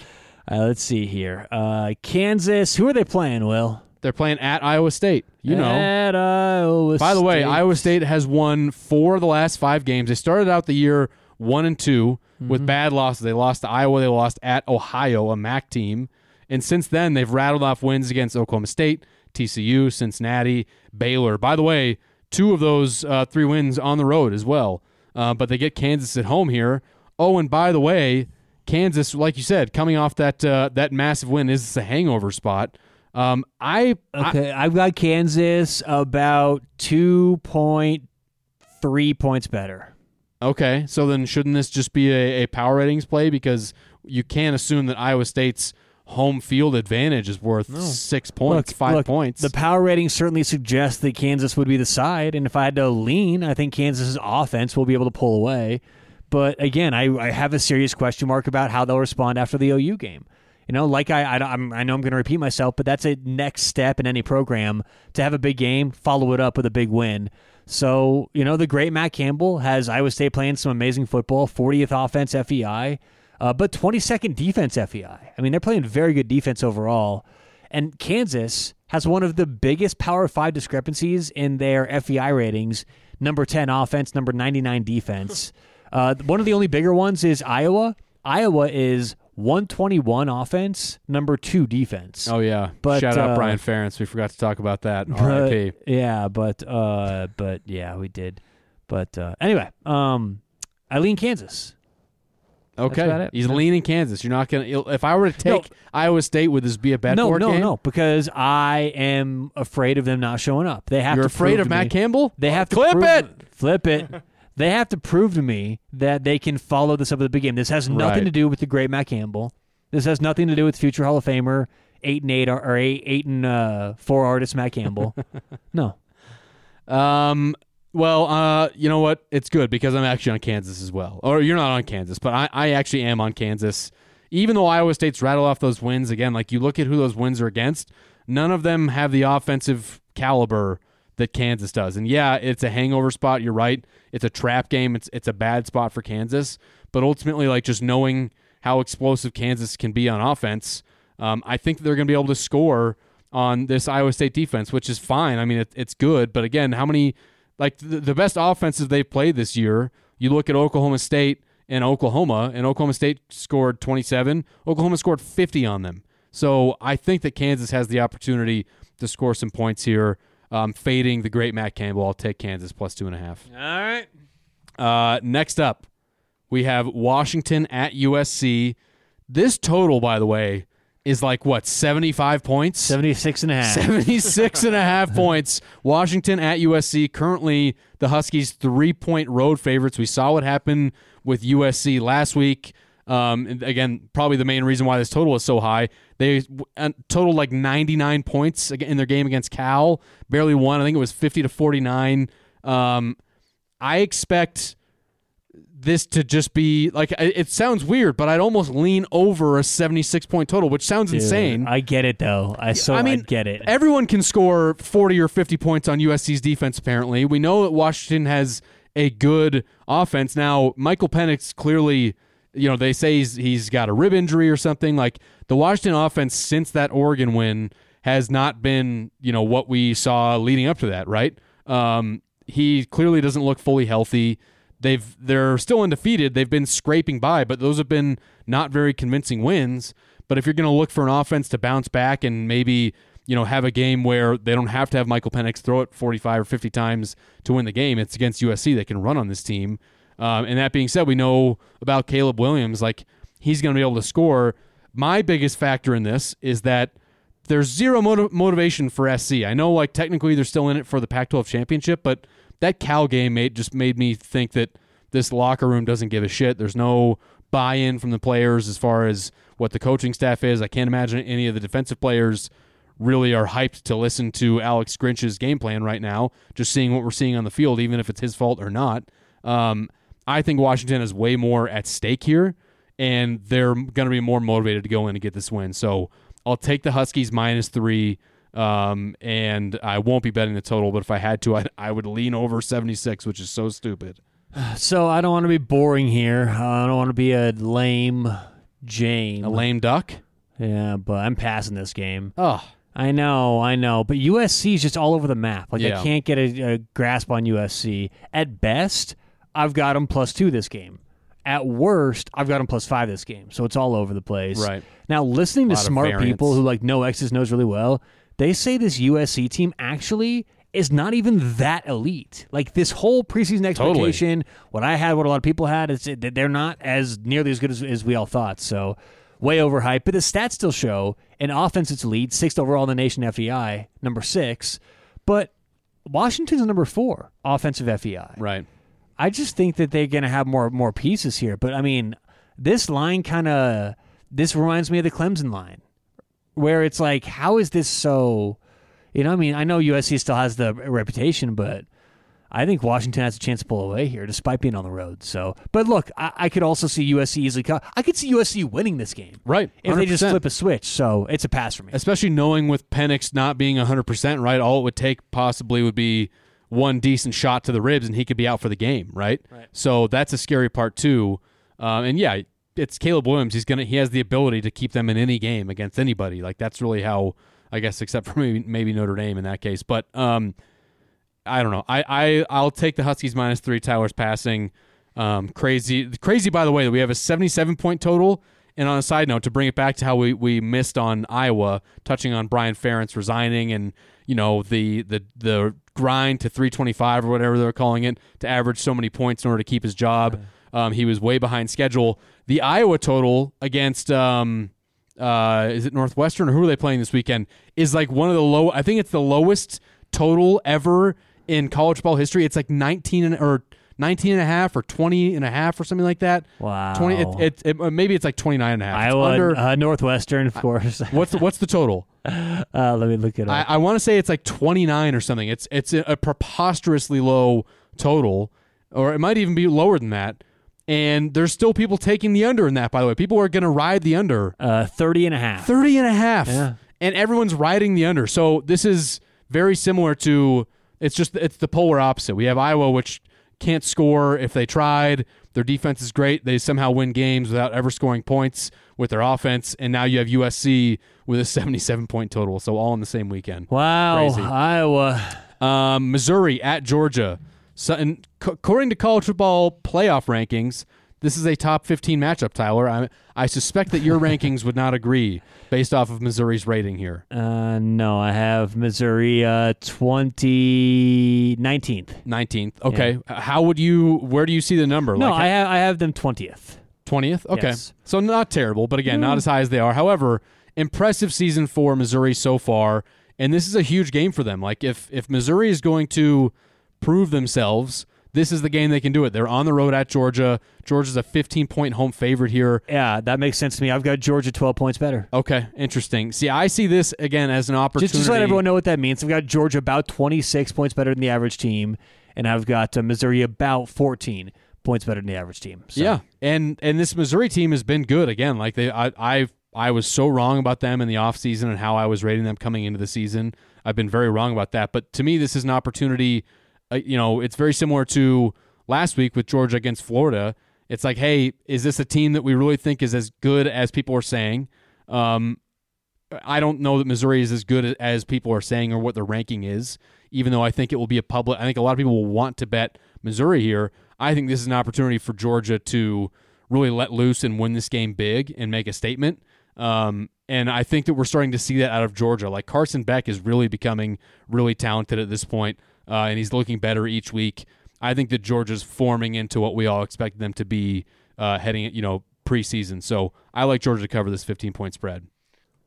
Uh, let's see here. Uh, Kansas, who are they playing, Will? They're playing at Iowa State. You know. At Iowa State. By the way, Iowa State has won four of the last five games. They started out the year one and two mm-hmm. with bad losses. They lost to Iowa. They lost at Ohio, a MAC team. And since then, they've rattled off wins against Oklahoma State, T C U, Cincinnati, Baylor. By the way, two of those uh, three wins on the road as well. Uh, but they get Kansas at home here. Oh, and by the way, Kansas, like you said, coming off that uh, that massive win, is this a hangover spot? Um, I okay. I, I've got Kansas about two point three points better. Okay, so then shouldn't this just be a, a power ratings play, because you can't assume that Iowa State's home field advantage is worth no. six points, look, five look, points. The power rating certainly suggests that Kansas would be the side, and if I had to lean, I think Kansas's offense will be able to pull away. But again, I, I have a serious question mark about how they'll respond after the O U game. You know, like I, I, I'm, I know I'm going to repeat myself, but that's a next step in any program to have a big game, follow it up with a big win. So, you know, the great Matt Campbell has Iowa State playing some amazing football, fortieth offense F E I. Uh, but twenty-second defense F E I. I mean, they're playing very good defense overall. And Kansas has one of the biggest Power five discrepancies in their F E I ratings, number ten offense, number ninety-nine defense. Uh, one of the only bigger ones is Iowa. Iowa is one twenty-one offense, number two defense. Oh, yeah. But, Shout out uh, Brian Ferentz. We forgot to talk about that. R I P. Yeah, but, uh, but yeah, we did. But uh, anyway, um, I lean Kansas. Okay, he's leaning Kansas. You're not gonna. If I were to take no. Iowa State, would this be a bad no, board no, game? No, no, no. Because I am afraid of them not showing up. They have. You're to afraid of to Matt me, Campbell? They have flip to flip it. Flip it. They have to prove to me that they can follow this up with a big game. This has nothing right. to do with the great Matt Campbell. This has nothing to do with future Hall of Famer eight and eight or eight eight and uh, four artist Matt Campbell. No. Um. Well, uh, you know what? It's good because I'm actually on Kansas as well. Or you're not on Kansas, but I, I actually am on Kansas. Even though Iowa State's rattled off those wins, again, like you look at who those wins are against, none of them have the offensive caliber that Kansas does. And yeah, it's a hangover spot. You're right. It's a trap game. It's it's a bad spot for Kansas. But ultimately, like just knowing how explosive Kansas can be on offense, um, I think that they're going to be able to score on this Iowa State defense, which is fine. I mean, it, it's good. But again, how many... Like, the best offenses they've played this year, you look at Oklahoma State and Oklahoma, and Oklahoma State scored twenty-seven. Oklahoma scored fifty on them. So I think that Kansas has the opportunity to score some points here. Um, fading the great Matt Campbell, I'll take Kansas plus two and a half. All right. Uh, next up, we have Washington at U S C. This total, by the way, is like, what, seventy-five points? seventy-six and a half. seventy-six and a half points. Washington at U S C, currently the Huskies' three-point road favorites. We saw what happened with U S C last week. Um, and again, probably the main reason why this total is so high. They totaled like ninety-nine points in their game against Cal. Barely won. I think it was fifty to forty-nine. Um, I expect... this to just be like, it sounds weird, but I'd almost lean over a seventy-six point total, which sounds Dude, insane. I get it though. I so I, mean, I get it. Everyone can score forty or fifty points on U S C's defense. Apparently, we know that Washington has a good offense. Now, Michael Penix clearly, you know, they say he's he's got a rib injury or something. Like the Washington offense since that Oregon win has not been, you know, what we saw leading up to that. Right? Um, he clearly doesn't look fully healthy. They've they're still undefeated. They've been scraping by, but those have been not very convincing wins. But if you're going to look for an offense to bounce back and maybe, you know, have a game where they don't have to have Michael Penix throw it forty-five or fifty times to win the game, it's against U S C. They can run on this team. Um, and that being said, we know about Caleb Williams. Like, he's going to be able to score. My biggest factor in this is that there's zero motiv- motivation for S C. I know, like, technically they're still in it for the Pac twelve championship, but that Cal game made, just made me think that this locker room doesn't give a shit. There's no buy-in from the players as far as what the coaching staff is. I can't imagine any of the defensive players really are hyped to listen to Alex Grinch's game plan right now, just seeing what we're seeing on the field, even if it's his fault or not. Um, I think Washington is way more at stake here, and they're going to be more motivated to go in and get this win. So I'll take the Huskies minus three. Um, and I won't be betting the total, but if I had to, I, I would lean over seventy-six, which is so stupid. So I don't want to be boring here. I don't want to be a lame Jane. A lame duck? Yeah, but I'm passing this game. Oh. I know, I know. But U S C is just all over the map. Like, yeah. I can't get a, a grasp on U S C. At best, I've got them plus two this game. At worst, I've got them plus five this game. So it's all over the place. Right. Now, listening to smart people who, like, know X's knows really well, they say this U S C team actually is not even that elite. Like, this whole preseason expectation, totally. what I had, what a lot of people had, is that they're not as nearly as good as, as we all thought. So, way overhyped. But the stats still show an offense that's elite, sixth overall in the nation F E I, number six. But Washington's number four offensive F E I. Right. I just think that they're going to have more more pieces here. But, I mean, this line kind of, this reminds me of the Clemson line, where it's like, how is this so... You know, I mean, I know U S C still has the reputation, but I think Washington has a chance to pull away here, despite being on the road. So, but look, I, I could also see U S C easily. Co- I could see U S C winning this game, right? one hundred percent. If they just flip a switch. So it's a pass for me, especially knowing with Penix not being one hundred percent. Right, all it would take possibly would be one decent shot to the ribs, and he could be out for the game. Right. right. So that's a scary part too. Um, and yeah, it's Caleb Williams. He's gonna. He has the ability to keep them in any game against anybody. Like, that's really how. I guess, except for maybe, maybe Notre Dame in that case. But um, I don't know. I, I, I'll take the Huskies minus three. Tyler's passing. Um, crazy, crazy. by the way, that we have a seventy-seven point total. And on a side note, to bring it back to how we, we missed on Iowa, touching on Brian Ferentz resigning and, you know, the the the grind to three twenty-five or whatever they're calling it, to average so many points in order to keep his job. Um, he was way behind schedule. The Iowa total against um, – Uh, is it Northwestern or who are they playing this weekend? Is like one of the low. I think it's the lowest total ever in college football history. It's like nineteen or nineteen and a half or twenty and a half or something like that. Wow, twenty. It, it, it, maybe it's like twenty-nine and a half. Iowa, under, uh, Northwestern, of course. what's the, what's the total? Uh, let me look it up. I, I want to say it's like twenty-nine or something. It's it's a, a preposterously low total, or it might even be lower than that. And there's still people taking the under in that, by the way. People are going to ride the under. Uh, thirty and a half. thirty and a half. Yeah. And everyone's riding the under. So this is very similar to, it's just, it's the polar opposite. We have Iowa, which can't score if they tried. Their defense is great. They somehow win games without ever scoring points with their offense. And now you have U S C with a seventy-seven point total. So all in the same weekend. Wow. Crazy. Iowa. Um, Missouri at Georgia. So, and according to college football playoff rankings, this is a top fifteen matchup, Tyler. I I suspect that your rankings would not agree based off of Missouri's rating here. Uh, no, I have Missouri uh, twenty nineteenth. nineteenth. Okay. Yeah. How would you? Where do you see the number? No, like, I have I have them twentieth. twentieth. Okay. Yes. So not terrible, but again, mm. not as high as they are. However, impressive season for Missouri so far, and this is a huge game for them. Like, if if Missouri is going to prove themselves, this is the game they can do it. They're on the road at Georgia. Georgia's a fifteen-point home favorite here. Yeah, that makes sense to me. I've got Georgia twelve points better. Okay, interesting. See, I see this, again, as an opportunity. Just, just let everyone know what that means. I've got Georgia about twenty-six points better than the average team, and I've got uh, Missouri about fourteen points better than the average team. So. Yeah, and and this Missouri team has been good, again. Like, they, I I I was so wrong about them in the offseason and how I was rating them coming into the season. I've been very wrong about that. But to me, this is an opportunity. You know, it's very similar to last week with Georgia against Florida. It's like, hey, is this a team that we really think is as good as people are saying? Um, I don't know that Missouri is as good as people are saying or what their ranking is, even though I think it will be a public. I think a lot of people will want to bet Missouri here. I think this is an opportunity for Georgia to really let loose and win this game big and make a statement. Um, and I think that we're starting to see that out of Georgia. Like, Carson Beck is really becoming really talented at this point. Uh, and he's looking better each week. I think that Georgia's forming into what we all expect them to be uh, heading, you know, preseason. So I like Georgia to cover this fifteen-point spread.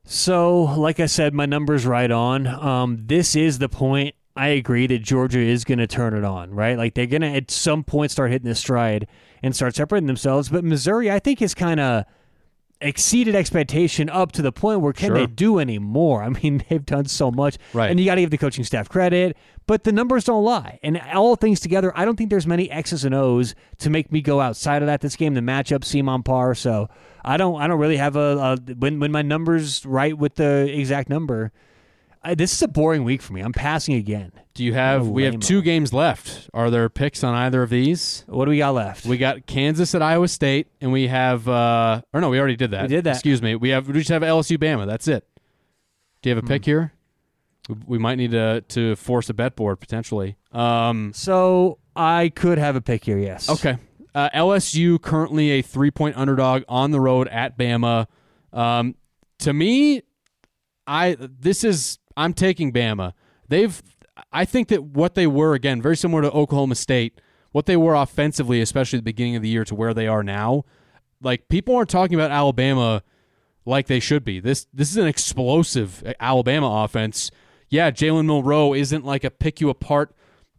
So, like I said, my number's right on. Um, this is the point. I agree that Georgia is going to turn it on, right? Like, they're going to, at some point, start hitting this stride and start separating themselves. But Missouri, I think, has kind of exceeded expectation up to the point where can sure. they do any more? I mean, they've done so much. Right. And you got to give the coaching staff credit, but the numbers don't lie. And all things together, I don't think there's many X's and O's to make me go outside of that. This game, the matchups seem on par, so I don't I don't really have a, a – when, when my number's right with the exact number, I, this is a boring week for me. I'm passing again. Do you have – we have two games left. Are there picks on either of these? What do we got left? We got Kansas at Iowa State, and we have uh, – or no, we already did that. We did that. Excuse me. We have we just have L S U-Bama. That's it. Do you have a hmm. pick here? We might need to to force a bet board, potentially. Um, so I could have a pick here, yes. Okay. Uh, L S U currently a three-point underdog on the road at Bama. Um, to me, I this is – I'm taking Bama. They've – I think that what they were, again, very similar to Oklahoma State, what they were offensively, especially at the beginning of the year to where they are now, like, people aren't talking about Alabama like they should be. This this is an explosive Alabama offense. Yeah, Jalen Milroe isn't like a pick-you-apart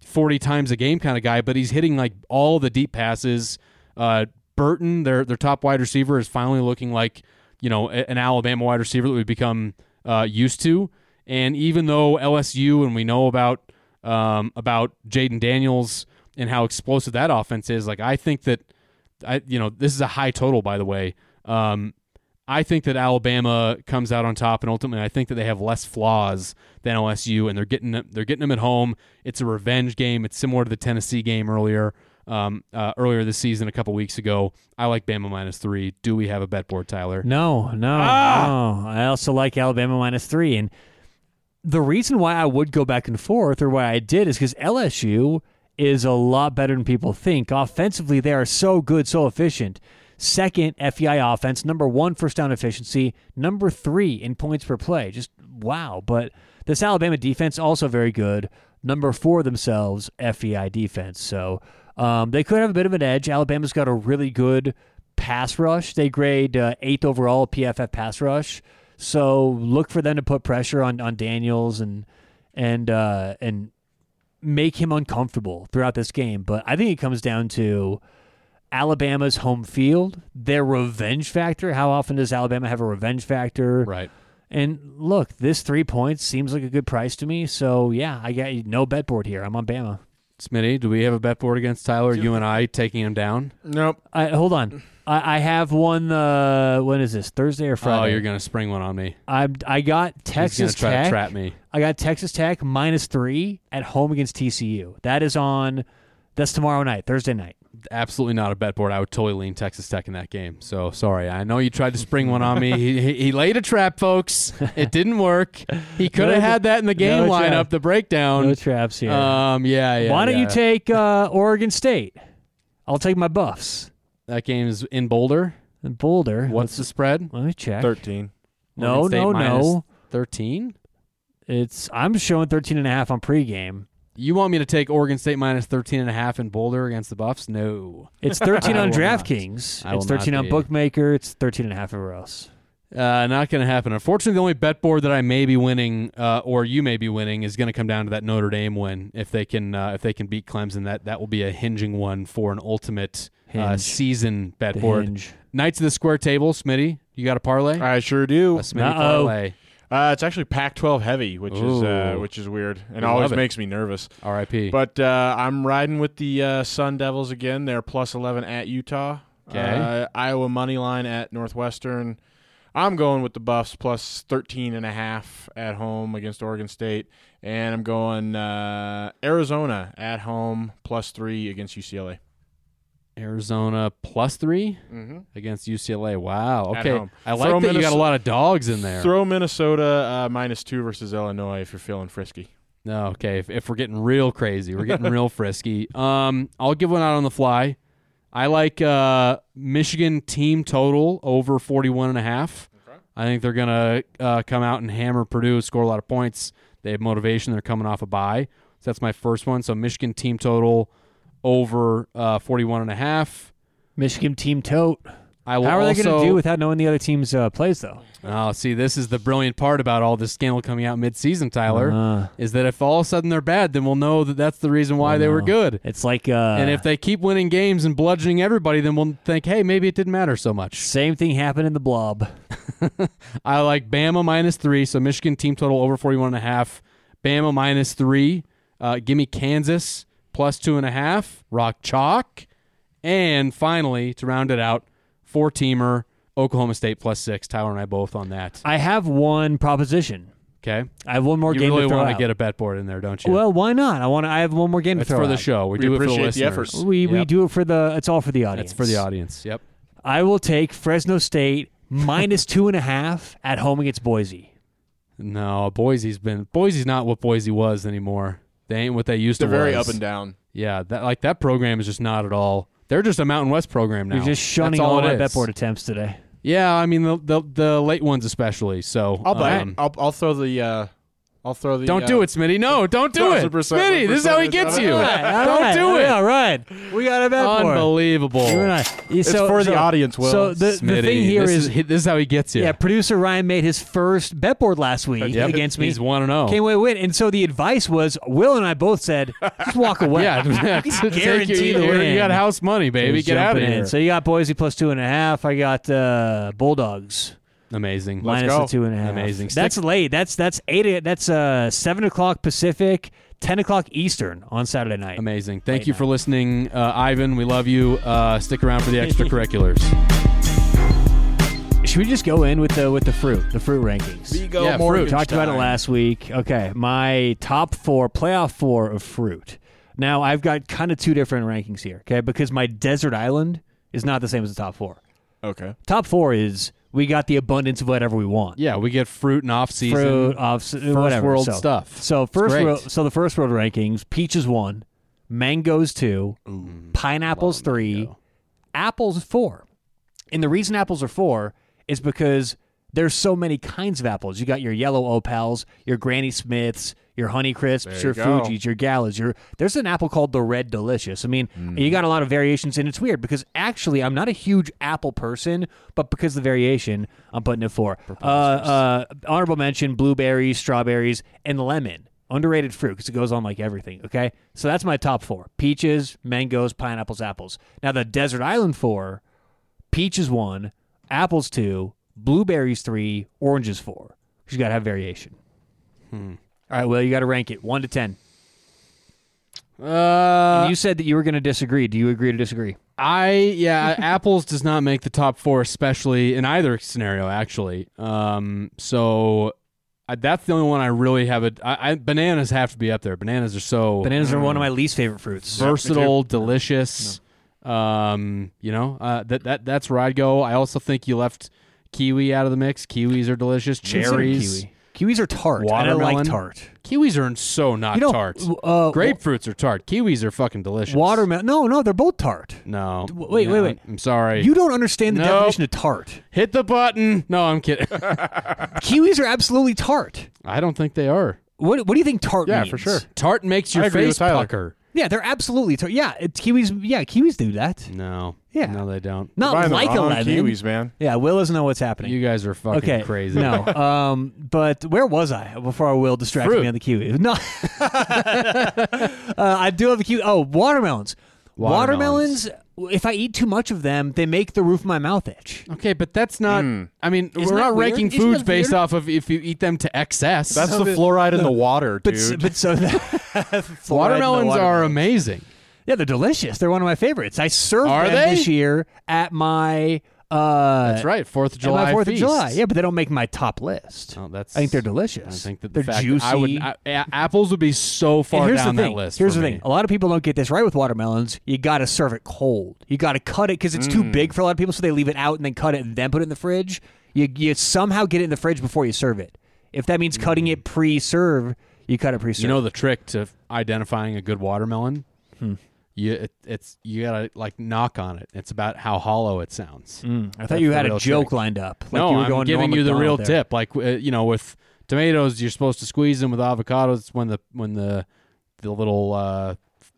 forty times a game kind of guy, but he's hitting like all the deep passes. Uh, Burton, their their top wide receiver, is finally looking like, you know, an Alabama wide receiver that we've become uh, used to. And even though L S U, and we know about um, about Jaden Daniels and how explosive that offense is, like, I think that, I you know, this is a high total, by the way. Um, I think that Alabama comes out on top, and ultimately I think that they have less flaws than L S U, and they're getting they're getting them at home. It's a revenge game. It's similar to the Tennessee game earlier um, uh, earlier this season, a couple weeks ago. I like Bama minus three. Do we have a bet board, Tyler? No, no, ah! no. I also like Alabama minus three, and the reason why I would go back and forth, or why I did, is because L S U is a lot better than people think. Offensively, they are so good, so efficient. Second, F E I offense. Number one, first down efficiency. Number three in points per play. Just wow. But this Alabama defense, also very good. Number four themselves, F E I defense. So um, they could have a bit of an edge. Alabama's got a really good pass rush. They grade uh, eighth overall P F F pass rush. So look for them to put pressure on, on Daniels and and uh, and make him uncomfortable throughout this game. But I think it comes down to Alabama's home field, their revenge factor. How often does Alabama have a revenge factor? Right. And look, this three points seems like a good price to me. So yeah, I got no bet board here. I'm on Bama. Smitty, do we have a bet board against Tyler? Dude. You and I taking him down? Nope. I, hold on. I, I have one, uh, when is this, Thursday or Friday? Oh, you're going to spring one on me. I I got Texas Tech. He's going to try to trap me. I got Texas Tech minus three at home against T C U. That is on, that's tomorrow night, Thursday night. Absolutely not a bet board. I would totally lean Texas Tech in that game. So, sorry. I know you tried to spring one on me. he, he, he laid a trap, folks. It didn't work. He could have no, had that in the game no lineup, trap. The breakdown. No traps here. Um, yeah, yeah. Why don't yeah. you take uh, Oregon State? I'll take my Buffs. That game is in Boulder. In Boulder. What's, What's the spread? Let me check. thirteen. No, no, no. thirteen? It's I'm showing thirteen and a half on pregame. You want me to take Oregon State minus thirteen and a half in Boulder against the Buffs? No. It's thirteen on DraftKings. It's thirteen on Bookmaker. It's thirteen and a half everywhere else. Uh, not going to happen. Unfortunately, the only bet board that I may be winning, uh, or you may be winning, is going to come down to that Notre Dame win. If they can, uh, if they can beat Clemson, that that will be a hinging one for an ultimate uh, season bet the board. Hinge. Knights of the Square Table, Smitty, you got a parlay? I sure do. A Smitty Uh-oh. parlay. Uh, it's actually Pac twelve heavy, which Ooh. is uh, which is weird and I always makes me nervous. R I P But uh, I'm riding with the uh, Sun Devils again. They're plus eleven at Utah. Okay. Uh, Iowa money line at Northwestern. I'm going with the Buffs plus thirteen and a half at home against Oregon State, and I'm going uh, Arizona at home plus three against U C L A. Arizona plus three mm-hmm. against U C L A. Wow. Okay. I like throw that Minnesota, you got a lot of dogs in there. Throw Minnesota uh, minus two versus Illinois if you're feeling frisky. No, okay. If, if we're getting real crazy, we're getting real frisky. Um, I'll give one out on the fly. I like uh, Michigan team total over forty-one and a half. Okay. I think they're going to uh, come out and hammer Purdue, score a lot of points. They have motivation. They're coming off a bye. So that's my first one. So Michigan team total over uh, forty-one and a half. Michigan team tote. I will How are they going to do without knowing the other team's uh, plays, though? Oh, see, this is the brilliant part about all this scandal coming out mid-season, Tyler, uh, is that if all of a sudden they're bad, then we'll know that that's the reason why they were good. It's like... Uh, and if they keep winning games and bludgeoning everybody, then we'll think, hey, maybe it didn't matter so much. Same thing happened in the blob. I like Bama minus three, so Michigan team total over forty-one and a half. Bama minus three. Uh, give me Kansas plus two and a half, rock chalk. And finally, to round it out, four-teamer, Oklahoma State plus six. Tyler and I both on that. I have one proposition. Okay. I have one more you game really to throw out. You really want to get a bet board in there, don't you? Well, why not? I want. To, I have one more game it's to throw out. It's for the show. We, we do it for the listeners. Efforts. We, we yep. do it for the, it's all for the audience. It's for the audience, yep. I will take Fresno State minus two and a half at home against Boise. No, Boise's been, Boise's not what Boise was anymore. They ain't what they used They're to be. They're very was. up and down. Yeah, that like that program is just not at all. They're just a Mountain West program now. You're just shunning all, all my bet board attempts today. Yeah, I mean the the, the late ones especially. So I'll bet. Um, I'll I'll throw the uh, I'll throw the. Don't uh, do it, Smitty. No, don't do it. Smitty, this is how he gets you. All right, all right, don't do it. All right. We got a bet for it. Unbelievable. You and I. So, it's for so, the audience, Will. So the, Smitty, the thing here this is, is this is how he gets you. Yeah, producer Ryan made his first bet board last week yep. against me. He's one and oh. Came away win. And so the advice was, Will and I both said, just walk away. yeah. Guarantee the win. You got house money, baby. Get out of here. So you got Boise plus two and a half. I got uh, Bulldogs. Amazing. Minus the two and a half. Amazing. That's Stick. late. That's that's eight. That's uh seven o'clock Pacific, ten o'clock Eastern on Saturday night. Amazing. Thank late you night. for listening, uh, Ivan. We love you. Uh, stick around for the extracurriculars. Should we just go in with the with the fruit, the fruit rankings? Vigo yeah, fruit. We talked about it last week. Okay, my top four, playoff four of fruit. Now I've got kind of two different rankings here. Okay, because my desert island is not the same as the top four. Okay. Top four is. We got the abundance of whatever we want. Yeah, we get fruit and off-season. Fruit, off-season, whatever. First world so, stuff. So first world, so the first world rankings, peaches one, mangoes two, Ooh, pineapples three, mango. apples four. And the reason apples are four is because there's so many kinds of apples. You got your yellow opals, your Granny Smiths, your Honey Crisps, your Fuji's, your Galas. Your, there's an apple called the Red Delicious. I mean, mm. you got a lot of variations, and it's weird because actually I'm not a huge apple person, but because of the variation, I'm putting it for. Uh, uh, honorable mention, blueberries, strawberries, and lemon. Underrated fruit because it goes on like everything, okay? So that's my top four. Peaches, mangoes, pineapples, apples. Now the Desert Island four, peaches one, apples two, blueberries three, oranges four. You got to have variation. Hmm. All right, Will, you got to rank it one to ten. Uh, you said that you were going to disagree. Do you agree to disagree? I yeah, apples does not make the top four, especially in either scenario. Actually, um, so I, that's the only one I really have. A I, I, bananas have to be up there. Bananas are so bananas are mm, one of my least favorite fruits. Versatile, delicious. No. Um, you know uh, that that that's where I'd go. I also think you left kiwi out of the mix. Kiwis are delicious. Cherries. Kiwi. Kiwis are tart. Watermelon. I don't like tart. Kiwis are so not you know, tart. Uh, Grapefruits well, are tart. Kiwis are fucking delicious. Watermelon. No, no, they're both tart. No. Wait, no, wait, wait. I'm sorry. You don't understand the nope. definition of tart. Hit the button. No, I'm kidding. Kiwis are absolutely tart. I don't think they are. What What do you think tart yeah, means? Yeah, for sure. Tart makes your I face pucker. Yeah, they're absolutely tart. Yeah, it's Kiwis. Yeah, Kiwis do that. No. Yeah. No, they don't. Not They're like the eleven Kiwis, man. Yeah, Will doesn't know what's happening. You guys are fucking okay. crazy. No. Um, but where was I before Will distracted Fruit. me on the Kiwi? No. uh, I do have a Kiwi. Oh, watermelons. watermelons. Watermelons, if I eat too much of them, they make the roof of my mouth itch. Okay, but that's not, mm. I mean, Isn't we're not ranking Isn't foods based off of if you eat them to excess. That's no, the but, fluoride no. in the water, dude. But so, but so that, watermelons water are amazing. Yeah, they're delicious. They're one of my favorites. I served Are them they? this year at my uh, That's right, fourth of July Fourth of July. Yeah, but they don't make my top list. Oh, that's, I think they're delicious. I think that the they're fact juicy. That I would, I, apples would be so far down that list. Here's the me. thing. A lot of people don't get this right with watermelons. You got to serve it cold. You got to cut it because it's mm. too big for a lot of people, so they leave it out and then cut it and then put it in the fridge. You you somehow get it in the fridge before you serve it. If that means cutting mm. it pre-serve, you cut it pre-serve. You know the trick to identifying a good watermelon? Hmm. You it, it's you gotta like knock on it. It's about how hollow it sounds. Mm, I thought That's you had a joke trick. lined up. Like no, you were I'm going giving you the real there. tip. Like uh, you know, with tomatoes, you're supposed to squeeze them. With avocados, when the when the the little uh,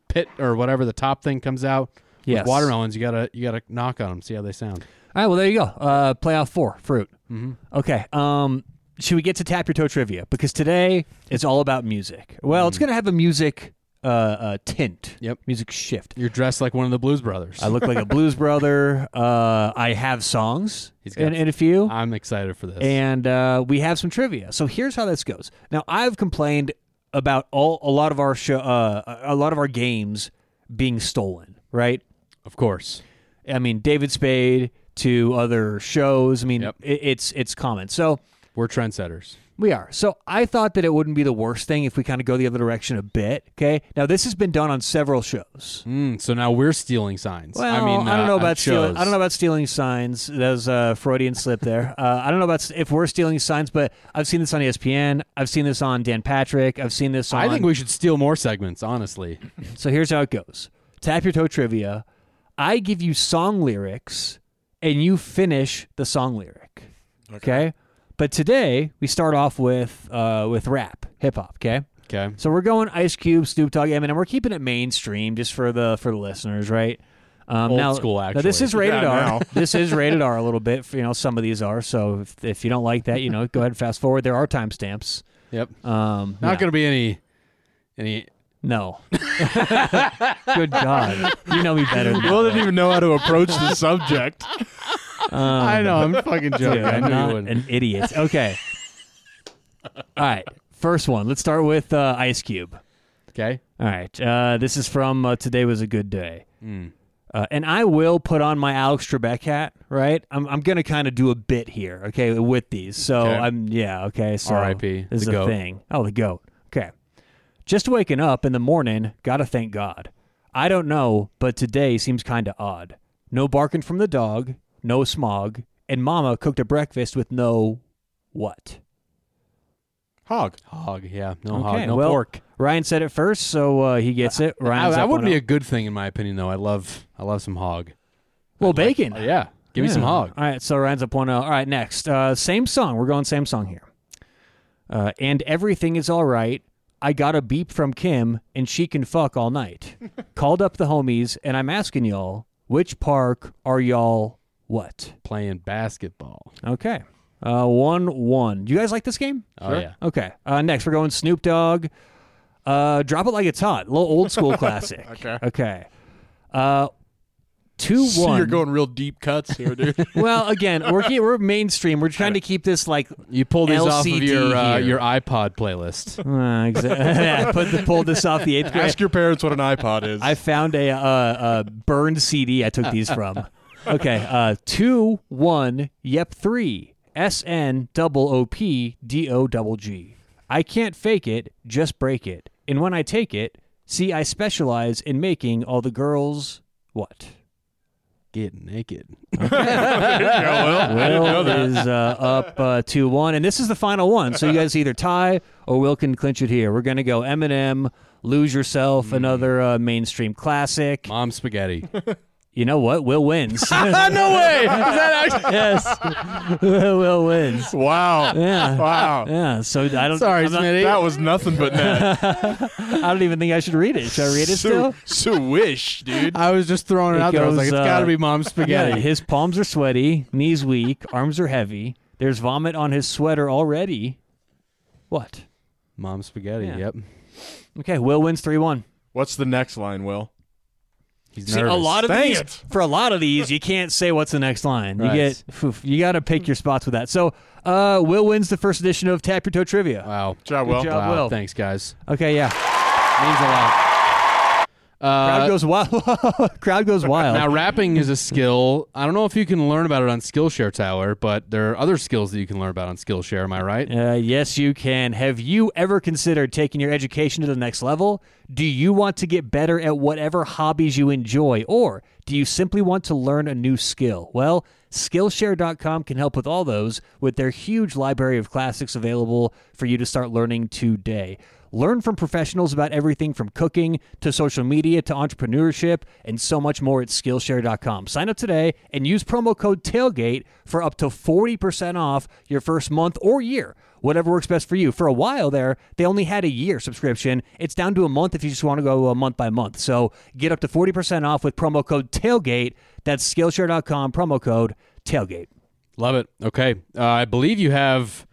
pit or whatever the top thing comes out. Yes. With watermelons, you gotta you gotta knock on them. See how they sound. All right. Well, there you go. Uh, playoff four fruit. Mm-hmm. Okay. Um, should we get to Tap Your Toe Trivia? Because today it's all about music. Well, mm. it's gonna have a music. Uh, uh, tint. Yep. Music shift. You're dressed like one of the Blues Brothers. I look like a Blues Brother. Uh, I have songs in, in a few. I'm excited for this. And uh, we have some trivia. So here's how this goes. Now I've complained about all a lot of our show, uh, a lot of our games being stolen. Right. Of course. I mean, David Spade to other shows. I mean, yep. it, it's it's common. So we're trendsetters. We are. So I thought that it wouldn't be the worst thing if we kind of go the other direction a bit, okay? Now, this has been done on several shows. Mm, so now we're stealing signs. Well, I, mean, uh, I, don't know about stealing, I don't know about stealing signs. That was a Freudian slip there. uh, I don't know about if we're stealing signs, but I've seen this on E S P N. I've seen this on Dan Patrick. I've seen this on... I think we should steal more segments, honestly. So here's how it goes. Tap Your Toe Trivia. I give you song lyrics, and you finish the song lyric, okay? okay? But today, we start off with uh, with rap. hip-hop, okay? Okay. So we're going Ice Cube, Snoop Dogg, Eminem. We're keeping it mainstream just for the for the listeners, right? Um, Old now, school, actually. Now this is rated yeah, R. This is rated R a little bit. For, you know, some of these are. So if, if you don't like that, you know, go ahead and fast forward. There are timestamps. Yep. Um, Not yeah. going to be any, any. No. Good God, you know me better than Will didn't even know how to approach the subject. Um, I know. I'm fucking joking. Dude, I'm not an idiot. Okay. All right. First one. Let's start with uh, Ice Cube. Okay. All right. Uh, this is from uh, Today Was a Good Day. Mm. Uh, and I will put on my Alex Trebek hat, right? I'm I'm gonna kind of do a bit here, okay, with these. So okay. I'm yeah, okay. So R I P This is a thing. Oh, the goat. Okay. Just waking up in the morning. Gotta thank God. I don't know, but today seems kind of odd. No barking from the dog. No smog. And Mama cooked a breakfast with no what? Hog. Hog. Yeah. No okay, hog. No well, pork. Ryan said it first, so uh, he gets it. Ryan's that would be up. A good thing, in my opinion, though. I love, I love some hog. Well, I'd bacon. Like, uh, yeah, give yeah. me some hog. All right, so Ryan's up one zero. All right, next, uh, same song. We're going same song here. Uh, and everything is all right. I got a beep from Kim, and she can fuck all night. Called up the homies, and I'm asking y'all, which park are y'all? What playing basketball? Okay. Uh, one one. You guys like this game? Oh sure. yeah. Okay. Uh, next, we're going Snoop Dogg. Uh, Drop It Like It's Hot. A little old school classic. okay. Okay. Uh, two so one. You're going real deep cuts here, dude. well, again, we're we're mainstream. We're trying to keep this like you pull these L C D off of your uh, your iPod playlist. Uh, exactly. yeah, put the pulled this off the eighth grade. Ask your parents what an iPod is. I found a uh, a burned C D. I took these from. Okay. Uh, two one. Yep. Three. S N double O P D O double G. I can't fake it. Just break it. And when I take it, see, I specialize in making all the girls, what? Get naked. Okay. yeah, Will, Will is uh, up uh, two one, and this is the final one. So you guys either tie or Will can clinch it here. We're going to go Eminem, Lose Yourself, mm. another uh, mainstream classic. Mom Spaghetti. You know what? Will wins. no way! Is that actually- yes. Will wins. Wow. Yeah. Wow. Yeah. So I don't. Sorry, not, that was nothing but that. I don't even think I should read it. Should I read it so, still? So wish, dude. I was just throwing it, it out goes, there. I was like, it's uh, got to be Mom Spaghetti. Yeah, his palms are sweaty, knees weak, arms are heavy. There's vomit on his sweater already. What? Mom Spaghetti. Yeah. Yep. Okay. Will wins three one. What's the next line, Will? See, a lot of Dang these, it. For a lot of these, you can't say what's the next line. You right. get, oof, you got to pick your spots with that. So, uh, Will wins the first edition of Tap Your Toe Trivia. Wow, good job, Will. Good job, wow. Will. Thanks, guys. Okay, yeah, means a lot. Uh, Crowd goes wild. Crowd goes wild. Now, rapping is a skill. I don't know if you can learn about it on Skillshare, Tyler, but there are other skills that you can learn about on Skillshare. Am I right? Uh, yes, you can. Have you ever considered taking your education to the next level? Do you want to get better at whatever hobbies you enjoy, or do you simply want to learn a new skill? Well, Skillshare dot com can help with all those with their huge library of classics available for you to start learning today. Learn from professionals about everything from cooking to social media to entrepreneurship and so much more at Skillshare dot com. Sign up today and use promo code TAILGATE for up to forty percent off your first month or year, whatever works best for you. For a while there, they only had a year subscription. It's down to a month if you just want to go month by month. So get up to forty percent off with promo code TAILGATE. That's Skillshare dot com, promo code TAILGATE. Love it. Okay. Uh, I believe you have...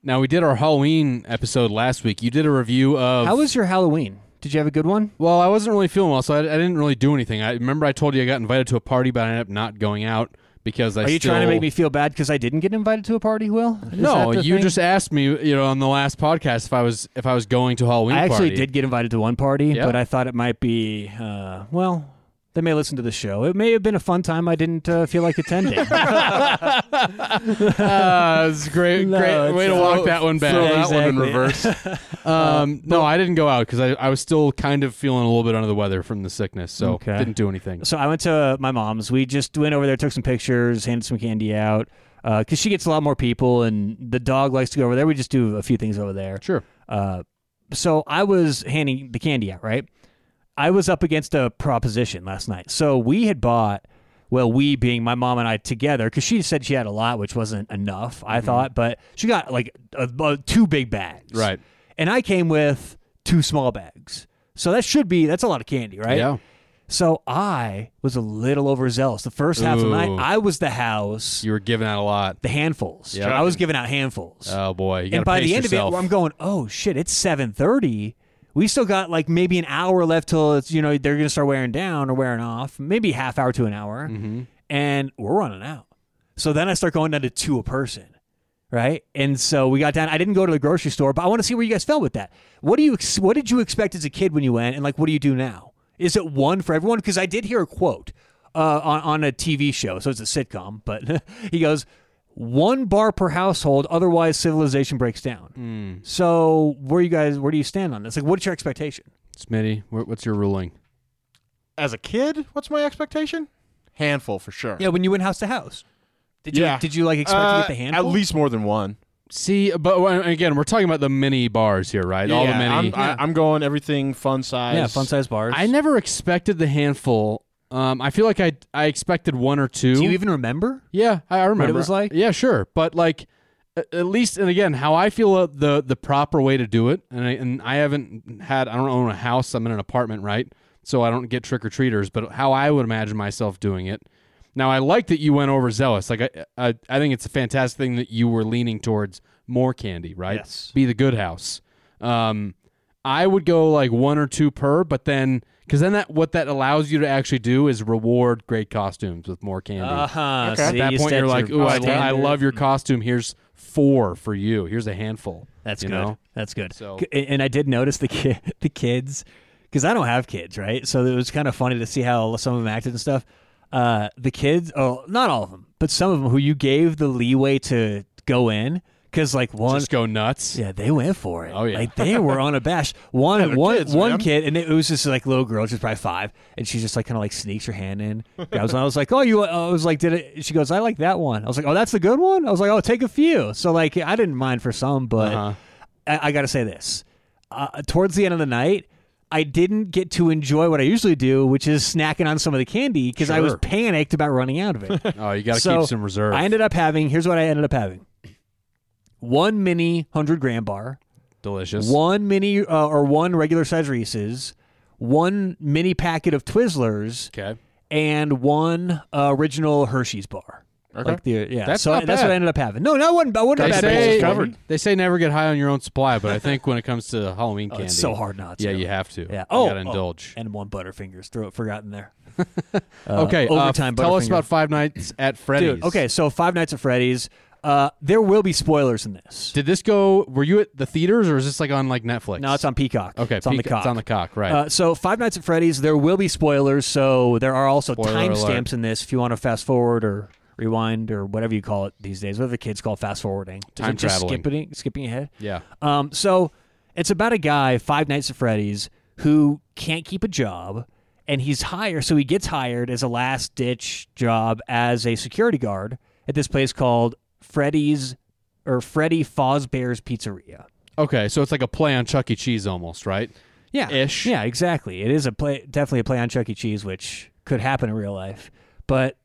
Now, we did our Halloween episode last week. You did a review of... How was your Halloween? Did you have a good one? Well, I wasn't really feeling well, so I, I didn't really do anything. I remember I told you I got invited to a party, but I ended up not going out because I Are still... Are you trying to make me feel bad because I didn't get invited to a party, Will? Is no, you thing? Just asked me you know, on the last podcast if I was if I was going to a Halloween party. I actually party. did get invited to one party, yep. but I thought it might be... Uh, well... They may listen to the show. It may have been a fun time. I didn't uh, feel like attending. uh, it's a great, no, great way to walk that one back. Throw yeah, that exactly. one in reverse. um, no, I didn't go out because I, I was still kind of feeling a little bit under the weather from the sickness, so okay. didn't do anything. So I went to my mom's. We just went over there, took some pictures, handed some candy out because uh, she gets a lot more people, and the dog likes to go over there. We just do a few things over there. Sure. Uh, so I was handing the candy out, right? I was up against a proposition last night. So we had bought, well, we being my mom and I together, because she said she had a lot, which wasn't enough, I mm-hmm. thought, but she got like a, a, two big bags. Right. And I came with two small bags. So that should be, that's a lot of candy, right? Yeah. So I was a little overzealous. The first half Ooh. of the night, I was the house. You were giving out a lot. The handfuls. Yep. I was giving out handfuls. Oh, boy. You gotta pace yourself. And by the end of it, I'm going, oh, shit, it's seven thirty. We still got like maybe an hour left till it's, you know, they're going to start wearing down or wearing off. Maybe half hour to an hour. Mm-hmm. And we're running out. So then I start going down to two a person. Right? And so we got down. I didn't go to the grocery store, but I want to see where you guys fell with that. What do you what did you expect as a kid when you went, and like what do you do now? Is it one for everyone? Because I did hear a quote uh, on, on a T V show, so it's a sitcom, but he goes, one bar per household, otherwise civilization breaks down. Mm. So where you guys, where do you stand on this? Like, what's your expectation? Smitty, what's your ruling? As a kid, what's my expectation? Handful for sure. Yeah, when you went house to house. Did you, yeah. did you like expect uh, to get the handful? At least more than one. See, but again, we're talking about the mini bars here, right? Yeah, All the mini. I'm, yeah. I'm going everything fun size. Yeah, fun size bars. I never expected the handful. Um, I feel like I I expected one or two. Do you even remember? Yeah, I remember. What it was like? Yeah, sure. But like, at least, and again, how I feel the the proper way to do it, and I, and I haven't had, I don't own a house. I'm in an apartment, right? So I don't get trick-or-treaters, but how I would imagine myself doing it. Now, I like that you went overzealous. Like I, I, I think it's a fantastic thing that you were leaning towards more candy, right? Yes. Be the good house. Um, I would go like one or two per, but then because then that what that allows you to actually do is reward great costumes with more candy. Uh-huh. Okay. At that you point, you're like, "Ooh, I, I love your costume. Here's four for you. Here's a handful." That's you good. Know? That's good. So, and I did notice the ki- the kids, because I don't have kids, right? So it was kind of funny to see how some of them acted and stuff. Uh, the kids, oh, not all of them, but some of them who you gave the leeway to go in, because like one just go nuts. Yeah, they went for it. Oh yeah, like they were on a bash. One, yeah, one, kids, one kid, and it was just like little girl, she's probably five, and she just like kind of like sneaks her hand in. I was, I was like, oh, you. I was like, did it? She goes, I like that one. I was like, oh, that's the good one. I was like, oh, take a few. So like, I didn't mind for some, but uh-huh. I, I got to say this. Uh, towards the end of the night, I didn't get to enjoy what I usually do, which is snacking on some of the candy, because sure. I was panicked about running out of it. Oh, you got to so keep some reserve. I ended up having, here's what I ended up having. One mini one hundred gram bar. Delicious. One mini uh, or one regular size Reese's. One mini packet of Twizzlers. Okay. And one uh, original Hershey's bar. Okay. Like the, yeah. That's so not I, bad. That's what I ended up having. No, no, I wouldn't. I wouldn't have been covered. They say never get high on your own supply, but I think when it comes to Halloween oh, candy, it's so hard not to. Yeah, you have to. Yeah. Oh, you gotta oh, indulge. And one Butterfingers. Throw it forgotten there. uh, okay. Overtime. Uh, tell us about Five Nights at Freddy's. Dude, okay, so Five Nights at Freddy's. Uh, there will be spoilers in this. Did this go? Were you at the theaters, or is this like on like Netflix? No, it's on Peacock. Okay, it's Pe- on the cock. It's on the cock, right? Uh, so Five Nights at Freddy's. There will be spoilers, so there are also timestamps in this if you want to fast forward or rewind or whatever you call it these days. Whatever the kids call fast forwarding. Time just traveling. Skipping, skipping ahead. Yeah. Um, so it's about a guy, Five Nights at Freddy's, who can't keep a job, and he's hired. So he gets hired as a last-ditch job as a security guard at this place called Freddy's or Freddy Fazbear's Pizzeria. Okay, so it's like a play on Chuck E. Cheese almost, right? Yeah. Ish. Yeah, exactly. It is a play, definitely a play on Chuck E. Cheese, which could happen in real life. But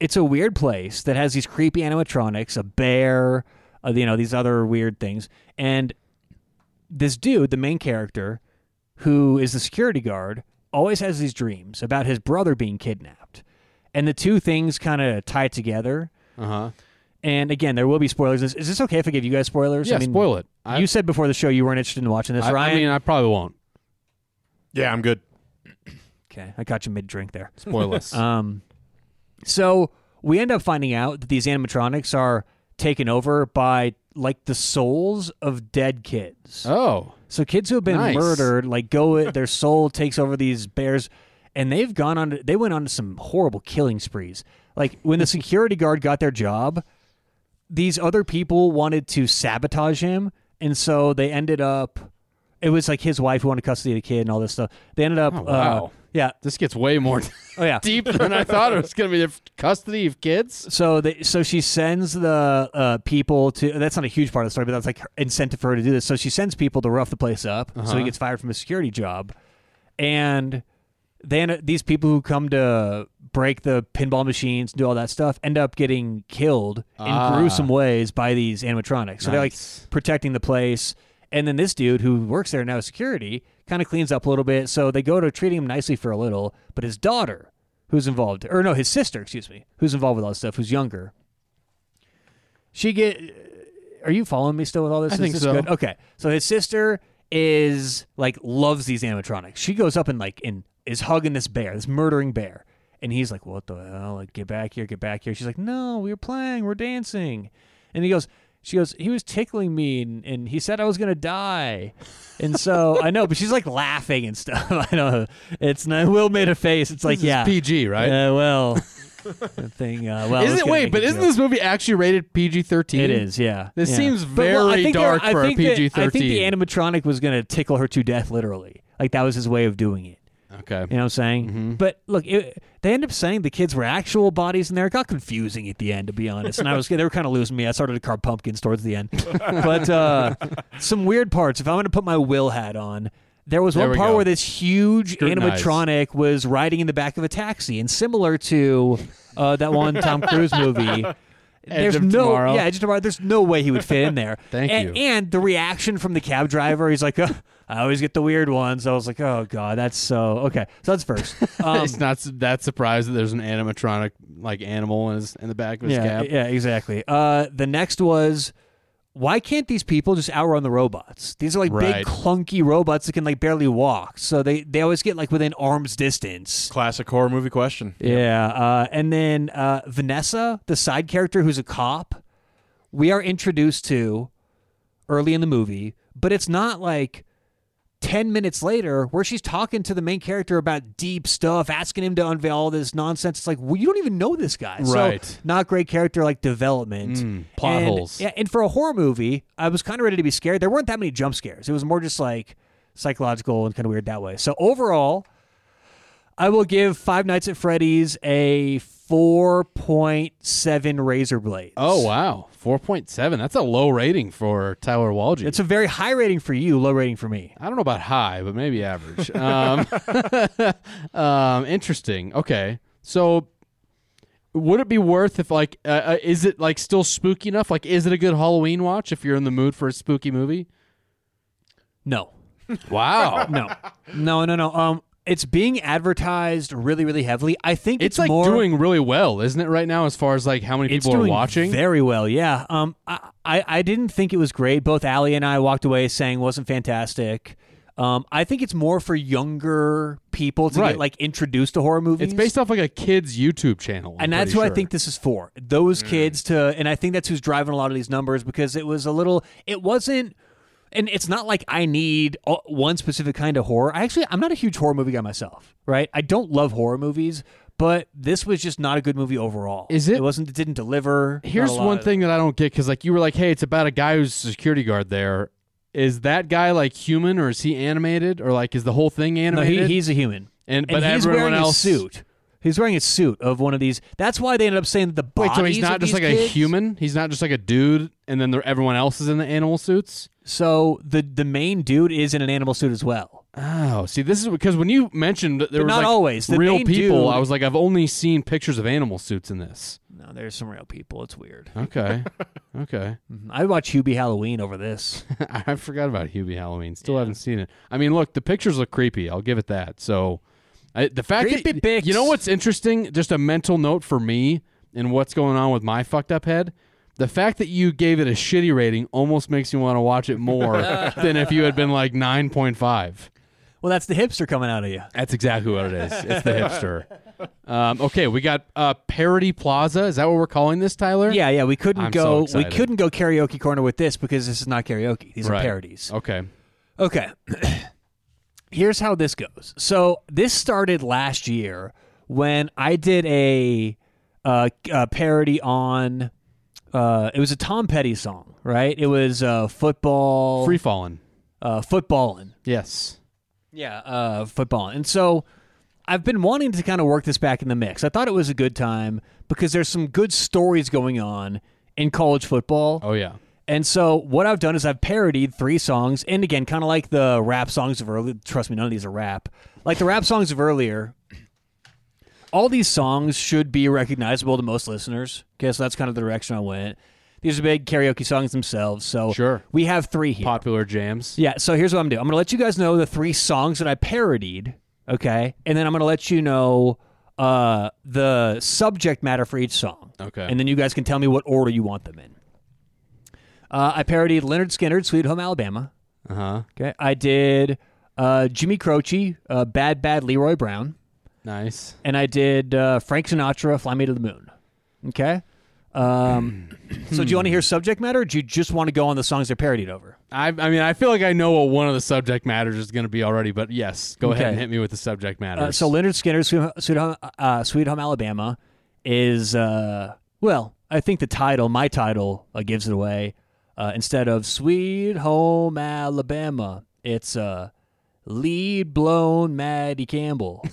it's a weird place that has these creepy animatronics, a bear, uh, you know, these other weird things. And this dude, the main character, who is the security guard, always has these dreams about his brother being kidnapped. And the two things kind of tie together. Uh-huh. And again, there will be spoilers. Is, is this okay if I give you guys spoilers? Yeah, I mean, spoil it. I, you said before the show you weren't interested in watching this, I, Ryan. I mean, I probably won't. Yeah, I'm good. Okay, I got you mid-drink there. Spoilers. um... So we end up finding out that these animatronics are taken over by, like, the souls of dead kids. Oh. So kids who have been nice. murdered, like, go their soul takes over these bears, and they've gone on to, they went on to some horrible killing sprees. Like, when the security guard got their job, these other people wanted to sabotage him, and so they ended up, it was, like, his wife who wanted custody of the kid and all this stuff. They ended up... Oh, wow. Uh, Yeah, this gets way more oh, yeah. deep than I thought it was going to be. Custody of kids. So, they, so she sends the uh, people to. That's not a huge part of the story, but that's like her incentive for her to do this. So she sends people to rough the place up. Uh-huh. So he gets fired from a security job, and then these people who come to break the pinball machines and do all that stuff end up getting killed in ah. gruesome ways by these animatronics. So nice. They're like protecting the place. And then this dude who works there now, security, kind of cleans up a little bit. So they go to treating him nicely for a little. But his daughter, who's involved, or no, his sister, excuse me, who's involved with all this stuff, who's younger. She get. Are you following me still with all this? I think so. Good? Okay. So his sister is like loves these animatronics. She goes up and like and is hugging this bear, this murdering bear. And he's like, what the hell? Like, get back here, get back here. She's like, no, we were playing, we're dancing. And he goes, she goes, he was tickling me, and, and he said I was going to die. And so, I know, but she's like laughing and stuff. I know. It's not, Will made a face. It's like, this yeah. It's P G, right? Yeah, uh, well. thing, uh, well isn't, wait, but isn't joke. This movie actually rated P G thirteen? It is, yeah. This yeah. seems very well, I think dark I for think a P G thirteen. That, I think the animatronic was going to tickle her to death, literally. Like, that was his way of doing it. Okay. You know what I'm saying? Mm-hmm. But look, it, they end up saying the kids were actual bodies in there. It got confusing at the end, to be honest. And I was they were kind of losing me. I started to carve pumpkins towards the end. But uh, some weird parts. If I'm going to put my Will hat on, there was there one part go. where this huge animatronic was riding in the back of a taxi. And similar to uh, that one Tom Cruise movie. Edge there's of no, tomorrow. Yeah, Edge of Tomorrow. There's no way he would fit in there. Thank and, you. And the reaction from the cab driver, he's like, oh, I always get the weird ones. I was like, oh god, that's so okay. So that's first. Um, it's not that surprised that there's an animatronic like animal in, his, in the back of his yeah, cab. Yeah, exactly. Uh, the next was, why can't these people just outrun the robots? These are like right. big clunky robots that can like barely walk. So they, they always get like within arm's distance. Classic horror movie question. Yeah. Yep. Uh, and then uh, Vanessa, the side character who's a cop, we are introduced to early in the movie, but it's not like ten minutes later where she's talking to the main character about deep stuff, asking him to unveil all this nonsense. It's like, well, you don't even know this guy. Right. So not great character like development. Mm, plot and, holes. Yeah, and for a horror movie, I was kind of ready to be scared. There weren't that many jump scares. It was more just like psychological and kind of weird that way. So overall, I will give Five Nights at Freddy's a four point seven razor blades. Oh, wow. four point seven. That's a low rating for Tyler Walge. It's a very high rating for you, low rating for me. I don't know about high, but maybe average. um, um, interesting. Okay. So would it be worth if, like, uh, uh, is it, like, still spooky enough? Like, is it a good Halloween watch if you're in the mood for a spooky movie? No. Wow. no. No, no, no. Um. It's being advertised really, really heavily. I think it's, it's like more, doing really well, isn't it, right now, as far as like how many people are watching? It's doing very well, yeah. Um, I, I, I didn't think it was great. Both Allie and I walked away saying it wasn't fantastic. Um, I think it's more for younger people to right. get like introduced to horror movies. It's based off like a kid's YouTube channel. I'm and that's who sure. I think this is for. Those mm. kids to, and I think that's who's driving a lot of these numbers because it was a little, it wasn't, and it's not like I need one specific kind of horror. I actually, I'm not a huge horror movie guy myself, right? I don't love horror movies, but this was just not a good movie overall. Is it? It wasn't. It didn't deliver. Here's one thing that I don't get, because like you were like, hey, it's about a guy who's a security guard there. Is that guy like human, or is he animated, or like is the whole thing animated? No, he, he's a human, and, and but he's everyone wearing else a suit. He's wearing a suit of one of these. That's why they ended up saying that the bodies. Wait, so he's not just like kids? A human? He's not just like a dude, and then everyone else is in the animal suits? So the the main dude is in an animal suit as well. Oh, see, this is because when you mentioned there but was not like always. The real people, dude, I was like, I've only seen pictures of animal suits in this. No, there's some real people. It's weird. Okay. Okay. I watched Hubie Halloween over this. I forgot about Hubie Halloween. Still yeah. haven't seen it. I mean, look, the pictures look creepy. I'll give it that. So... I, the fact Creepy that pics. You know what's interesting, just a mental note for me and what's going on with my fucked up head, the fact that you gave it a shitty rating almost makes me want to watch it more than if you had been like nine point five. Well, that's the hipster coming out of you. That's exactly what it is. It's the hipster. Um, okay, we got uh, Parody Plaza. Is that what we're calling this, Tyler? Yeah, yeah. We couldn't I'm go. So we couldn't go karaoke corner with this because this is not karaoke. These right. are parodies. Okay. Okay. Here's how this goes. So this started last year when I did a, uh, a parody on, uh, it was a Tom Petty song, right? It was uh, football. Free Fallin'. Uh, footballin'. Yes. Yeah, uh, footballin'. And so I've been wanting to kind of work this back in the mix. I thought it was a good time because there's some good stories going on in college football. Oh, yeah. And so what I've done is I've parodied three songs, and again, kind of like the rap songs of earlier. Trust me, none of these are rap. Like the rap songs of earlier, all these songs should be recognizable to most listeners. Okay, so that's kind of the direction I went. These are big karaoke songs themselves, so sure. We have three here. Popular jams. Yeah, so here's what I'm doing. I'm going to let you guys know the three songs that I parodied, okay? And then I'm going to let you know uh, the subject matter for each song. Okay. And then you guys can tell me what order you want them in. Uh, I parodied Leonard Skinner's Sweet Home Alabama. Uh-huh. Okay. I did uh, Jimmy Croce, uh, Bad Bad Leroy Brown. Nice. And I did uh, Frank Sinatra, Fly Me to the Moon. Okay. Um, so do you want to hear subject matter, or do you just want to go on the songs they're parodied over? I, I mean, I feel like I know what one of the subject matters is going to be already, but yes, go okay. ahead and hit me with the subject matter. Uh, so Leonard Skinner's Sweet Home, uh, Sweet Home Alabama is, uh, well, I think the title, my title, uh, gives it away. Uh, instead of Sweet Home Alabama, it's uh, Lead Blown Matty Campbell.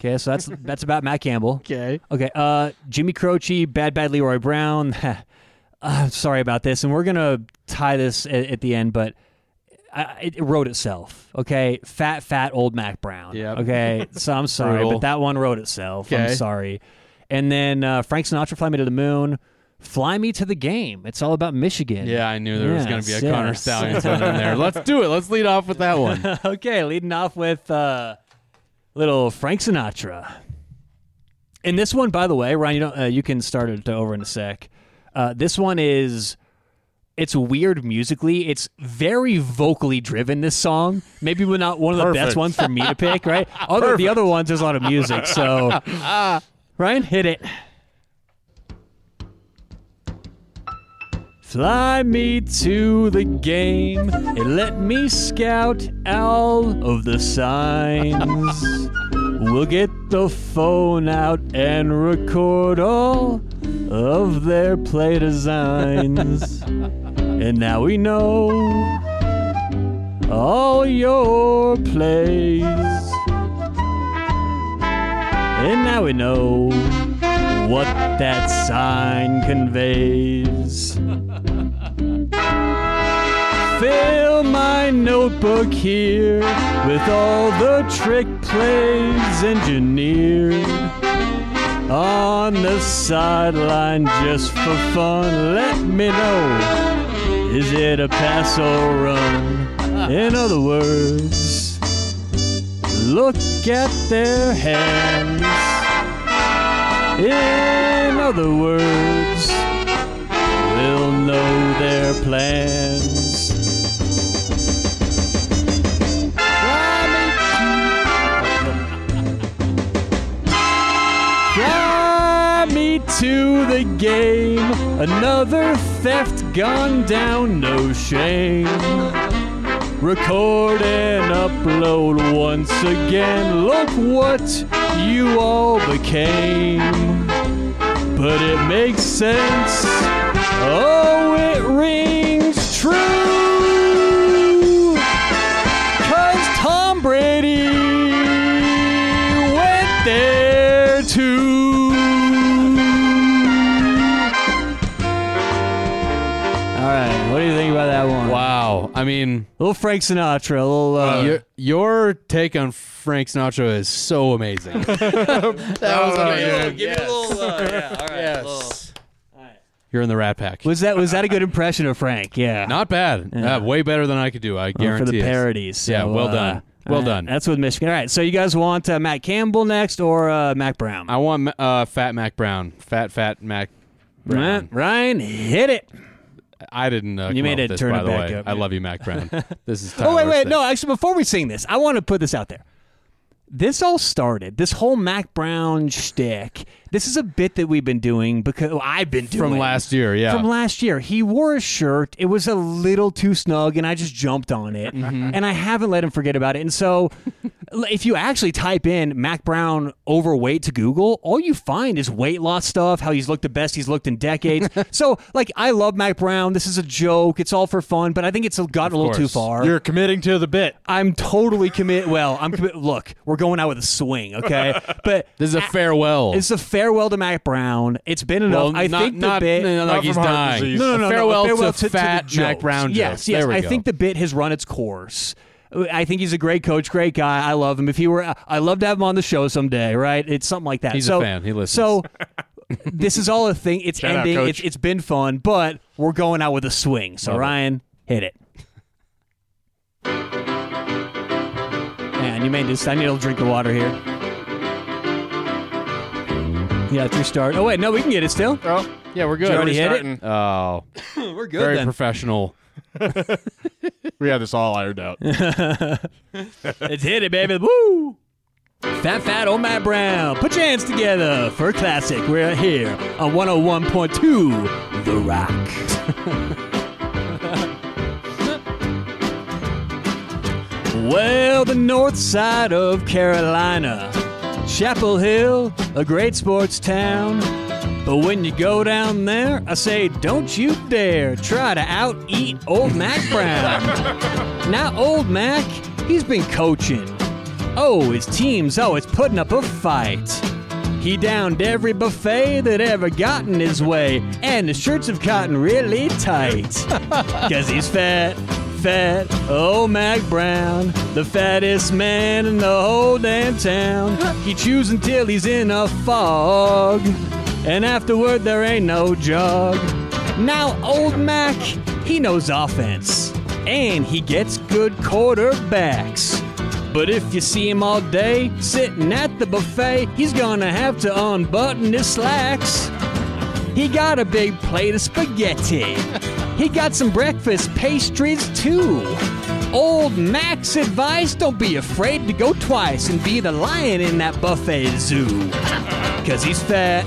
Okay, so that's that's about Matt Campbell. Okay. Okay, uh, Jimmy Croce, Bad Bad Leroy Brown. I'm sorry about this, and we're going to tie this at, at the end, but I, it wrote itself, okay? Fat, fat old Mac Brown. Yep. Okay, so I'm sorry, but that one wrote itself. Okay. I'm sorry. And then uh, Frank Sinatra, Fly Me to the Moon. Fly me to the game. It's all about Michigan. Yeah, I knew there yes, was going to be a yes. Connor Stallions one in there. Let's do it. Let's lead off with that one. Okay, leading off with uh, little Frank Sinatra. And this one, by the way, Ryan, you don't. Uh, you can start it over in a sec. Uh, this one is, it's weird musically. It's very vocally driven, this song. Maybe we're not one of Perfect. the best ones for me to pick, right? Although the other ones, there's a lot of music. So, uh, Ryan, hit it. Fly me to the game and let me scout all of the signs. We'll get the phone out and record all of their play designs. And now we know all your plays. And now we know what that sign conveys. Fill my notebook here with all the trick plays engineered on the sideline just for fun. Let me know, is it a pass or run? In other words, look at their hands. In other words, we'll know their plans. Fly me to the game, another theft gone down, no shame. Record and upload once again, look what you all became. But it makes sense, oh it rings true, 'cause Tom Brady went there too. Alright, what do you think about that one? Wow, I mean, a little Frank Sinatra, a little uh, uh, your, your take on Frank Sinatra is so amazing. that, that was amazing. Give me a little. Uh, yeah, all right. Yes. Little, all right. You're in the Rat Pack. Was that was that a good impression of Frank? Yeah. Not bad. Yeah. Uh, way better than I could do. I well, guarantee. For the parodies. So, yeah. Well uh, done. Well right. done. That's with Michigan. All right. So you guys want uh, Matt Campbell next or uh, Mac Brown? I want uh, Fat Mac Brown. Fat Fat Mac Brown. Right. Ryan, hit it. I didn't uh, you made it this, turn by it the back way. Up, I love you, Mac Brown. This is Tyler's. Oh, wait, wait. Thing. No, actually, before we sing this, I want to put this out there. This all started, this whole Mac Brown shtick, this is a bit that we've been doing, because well, I've been doing. From last year, yeah. From last year. He wore a shirt. It was a little too snug, and I just jumped on it. Mm-hmm. And I haven't let him forget about it. And so if you actually type in Mac Brown overweight to Google, all you find is weight loss stuff, how he's looked the best he's looked in decades. So, like, I love Mac Brown. This is a joke. It's all for fun, but I think it's gotten a little too far. You're committing to the bit. I'm totally commit. Well, I'm commit. Look, we're going out with a swing, okay? But this is a farewell. It's a farewell to Mac Brown. It's been enough. Well, I not, think the not, bit. No, no, like he's dying. No, no, no. A farewell, no, a farewell to, to fat to Mac Brown. Jokes. Yes, yes. There we I go. think the bit has run its course. I think he's a great coach, great guy. I love him. If he were, I love to have him on the show someday. Right? It's something like that. He's so, a fan. He listens. So this is all a thing. It's Shout ending. Out, it's it's been fun, but we're going out with a swing. So Love Ryan, it. hit it. Man, you may just. I need a little drink of water here. Yeah, it's your start. Oh wait, no, we can get it still. Oh, yeah, we're good. Did you already hit it? Oh, we're good. Very then. professional. We have this all ironed out. It's hit it, baby. Woo! Fat, fat, old Matt Brown. Put your hands together for a classic. We're here on one oh one point two The Rock. Well, the north side of Carolina. Chapel Hill, a great sports town. But when you go down there, I say, don't you dare try to out-eat old Mac Brown. Now, old Mac, he's been coaching. Oh, his team's always putting up a fight. He downed every buffet that ever got in his way, and his shirts have gotten really tight. 'Cause he's fat, fat, oh Mac Brown, the fattest man in the whole damn town. He chews until he's in a fog, and afterward there ain't no jog. Now old Mac, he knows offense, and he gets good quarterbacks. But if you see him all day sitting at the buffet, he's gonna have to unbutton his slacks. He got a big plate of spaghetti. He got some breakfast pastries too. Old Mac's advice, don't be afraid to go twice and be the lion in that buffet zoo. 'Cause he's fat,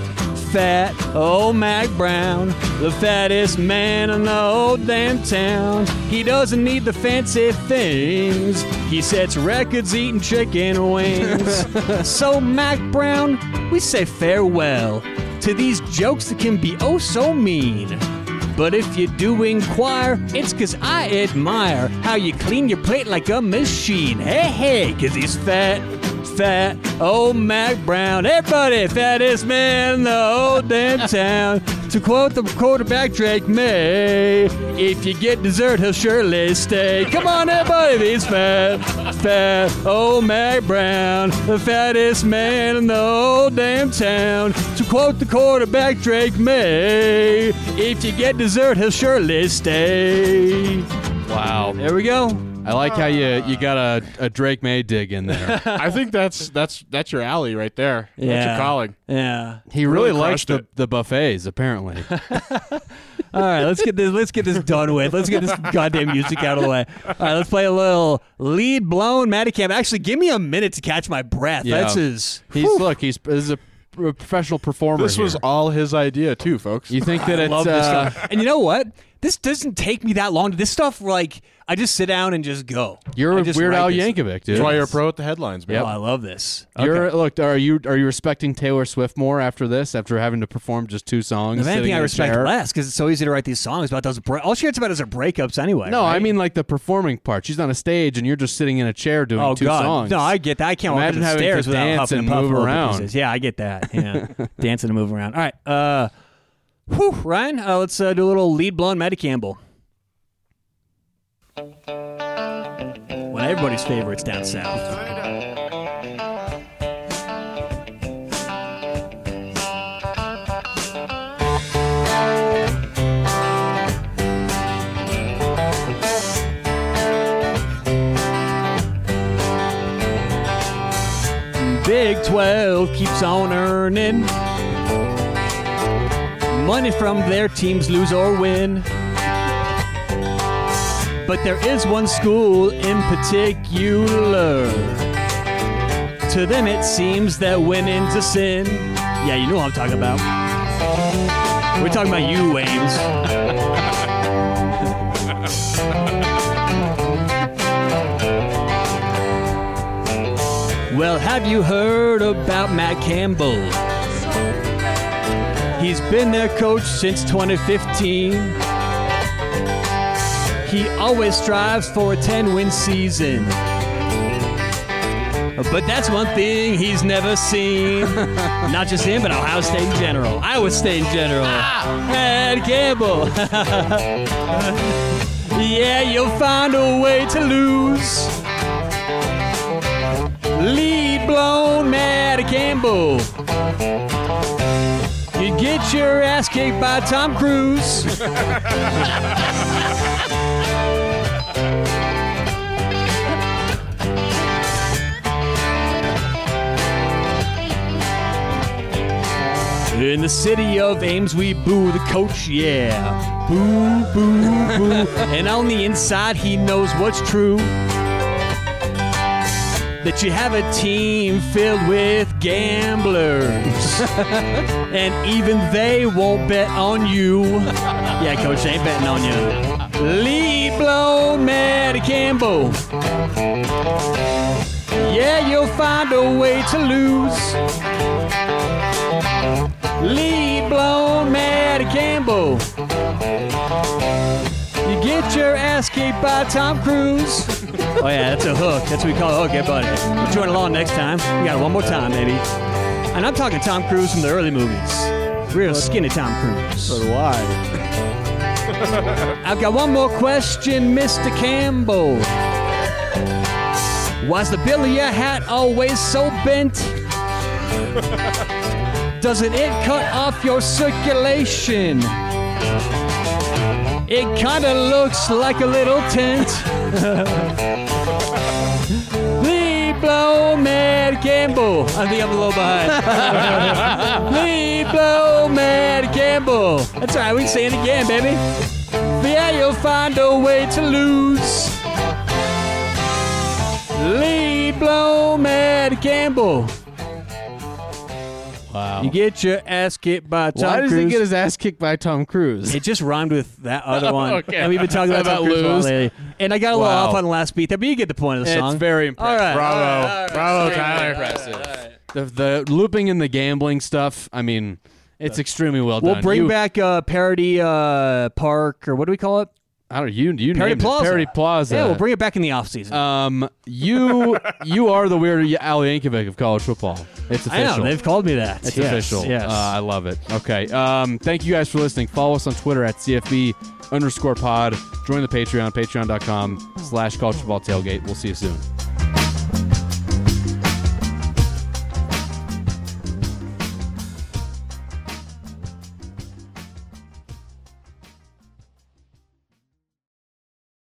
fat, oh Mac Brown, the fattest man in the whole damn town. He doesn't need the fancy things. He sets records eating chicken wings. So Mac Brown, we say farewell to these jokes that can be oh so mean. But if you do inquire, it's 'cause I admire how you clean your plate like a machine. Hey, hey, 'cause he's fat, fat, oh Mac Brown. Everybody, fattest man in the whole damn town. To quote the quarterback Drake May, if you get dessert, he'll surely stay. Come on, everybody, he's fat, fat, oh Mac Brown, the fattest man in the whole damn town. To quote the quarterback Drake May, if you get dessert, he'll surely stay. Wow. There we go. I like how you, you got a, a Drake May dig in there. I think that's that's that's your alley right there. Yeah. That's your calling. Yeah. He really, really likes the, the buffets, apparently. All right, let's get this let's get this done with. Let's get this goddamn music out of the way. All right, let's play a little lead blown Matty Cam. Actually, give me a minute to catch my breath. Yeah. That's his He's whew. look, he's this is a a professional performer. This was here. all his idea too, folks. You think that it's I love this uh, stuff. And you know what? This doesn't take me that long. This stuff, like, I just sit down and just go. You're a Weird Al Yankovic, dude. That's why you're a pro at the headlines, man. Yep. Oh, I love this. Okay. You're look. Are you are you respecting Taylor Swift more after this? After having to perform just two songs? If anything, I respect less because it's so easy to write these songs about those. Bre- All she writes about is her breakups, anyway. No, right? I mean like the performing part. She's on a stage and you're just sitting in a chair doing oh, two God. songs. No, I get that. I can't imagine walk up the stairs without huffing and, and puffing around. Yeah, I get that. Yeah, dancing and moving around. All right. Uh, Whew, Ryan, uh, let's uh, do a little lead blonde Matty Campbell. One of everybody's favorites down south. Big twelve keeps on earning money from their teams, lose or win. But there is one school in particular. To them it seems that winning's a sin. Yeah, you know what I'm talking about. We're talking about you, Ames. Well, have you heard about Matt Campbell? He's been their coach since twenty fifteen. He always strives for a ten-win season. But that's one thing he's never seen. Not just him, but Ohio State in general. Iowa State in general. Ah! Matt Campbell. Yeah, you'll find a way to lose. Lead blown Matt Campbell. Get your ass kicked by Tom Cruise. In the city of Ames, we boo the coach, yeah. Boo, boo, boo. And on the inside, he knows what's true. That you have a team filled with gamblers. And even they won't bet on you. Yeah, coach, they ain't betting on you. Lead blown Matt Campbell. Yeah, you'll find a way to lose. Lead blown Matt Campbell. You get your ass kicked by Tom Cruise. Oh yeah, that's a hook. That's what we call a hook, everybody. We'll join along next time. We got it one more time, baby. And I'm talking Tom Cruise from the early movies. Real skinny Tom Cruise. So do I. I've got one more question, Mister Campbell. Why's the billiard hat always so bent? Doesn't it cut off your circulation? It kinda looks like a little tent. Leave blow Matt Campbell. I think I'm a little behind. Leave blow Matt Campbell. That's alright, we can say it again, baby. But yeah, you'll find a way to lose. Leave blow Matt Campbell. Wow. You get your ass kicked by Tom Cruise. Why does Cruise? He get his ass kicked by Tom Cruise? It just rhymed with that other one. Okay. And we've been talking about, about Tom Cruise lose. Lately. And I got a wow. little off on the last beat there, but you get the point of the song. It's very impressive. All right. Bravo. All right, all right. Bravo, very Tyler. Impressive. All right, all right. The, the looping and the gambling stuff, I mean, it's extremely well done. We'll bring you, back uh, Parody uh, Park, or what do we call it? I don't know. You, you Parody Plaza. Parody Plaza. Yeah, we'll bring it back in the offseason. Um, you you are the Weird Al Yankovic of college football. It's official. I know. They've called me that. It's yes, official. Yes. Uh, I love it. Okay. Um, thank you guys for listening. Follow us on Twitter at C F B underscore pod. Join the Patreon, patreon.com slash college football tailgate. We'll see you soon.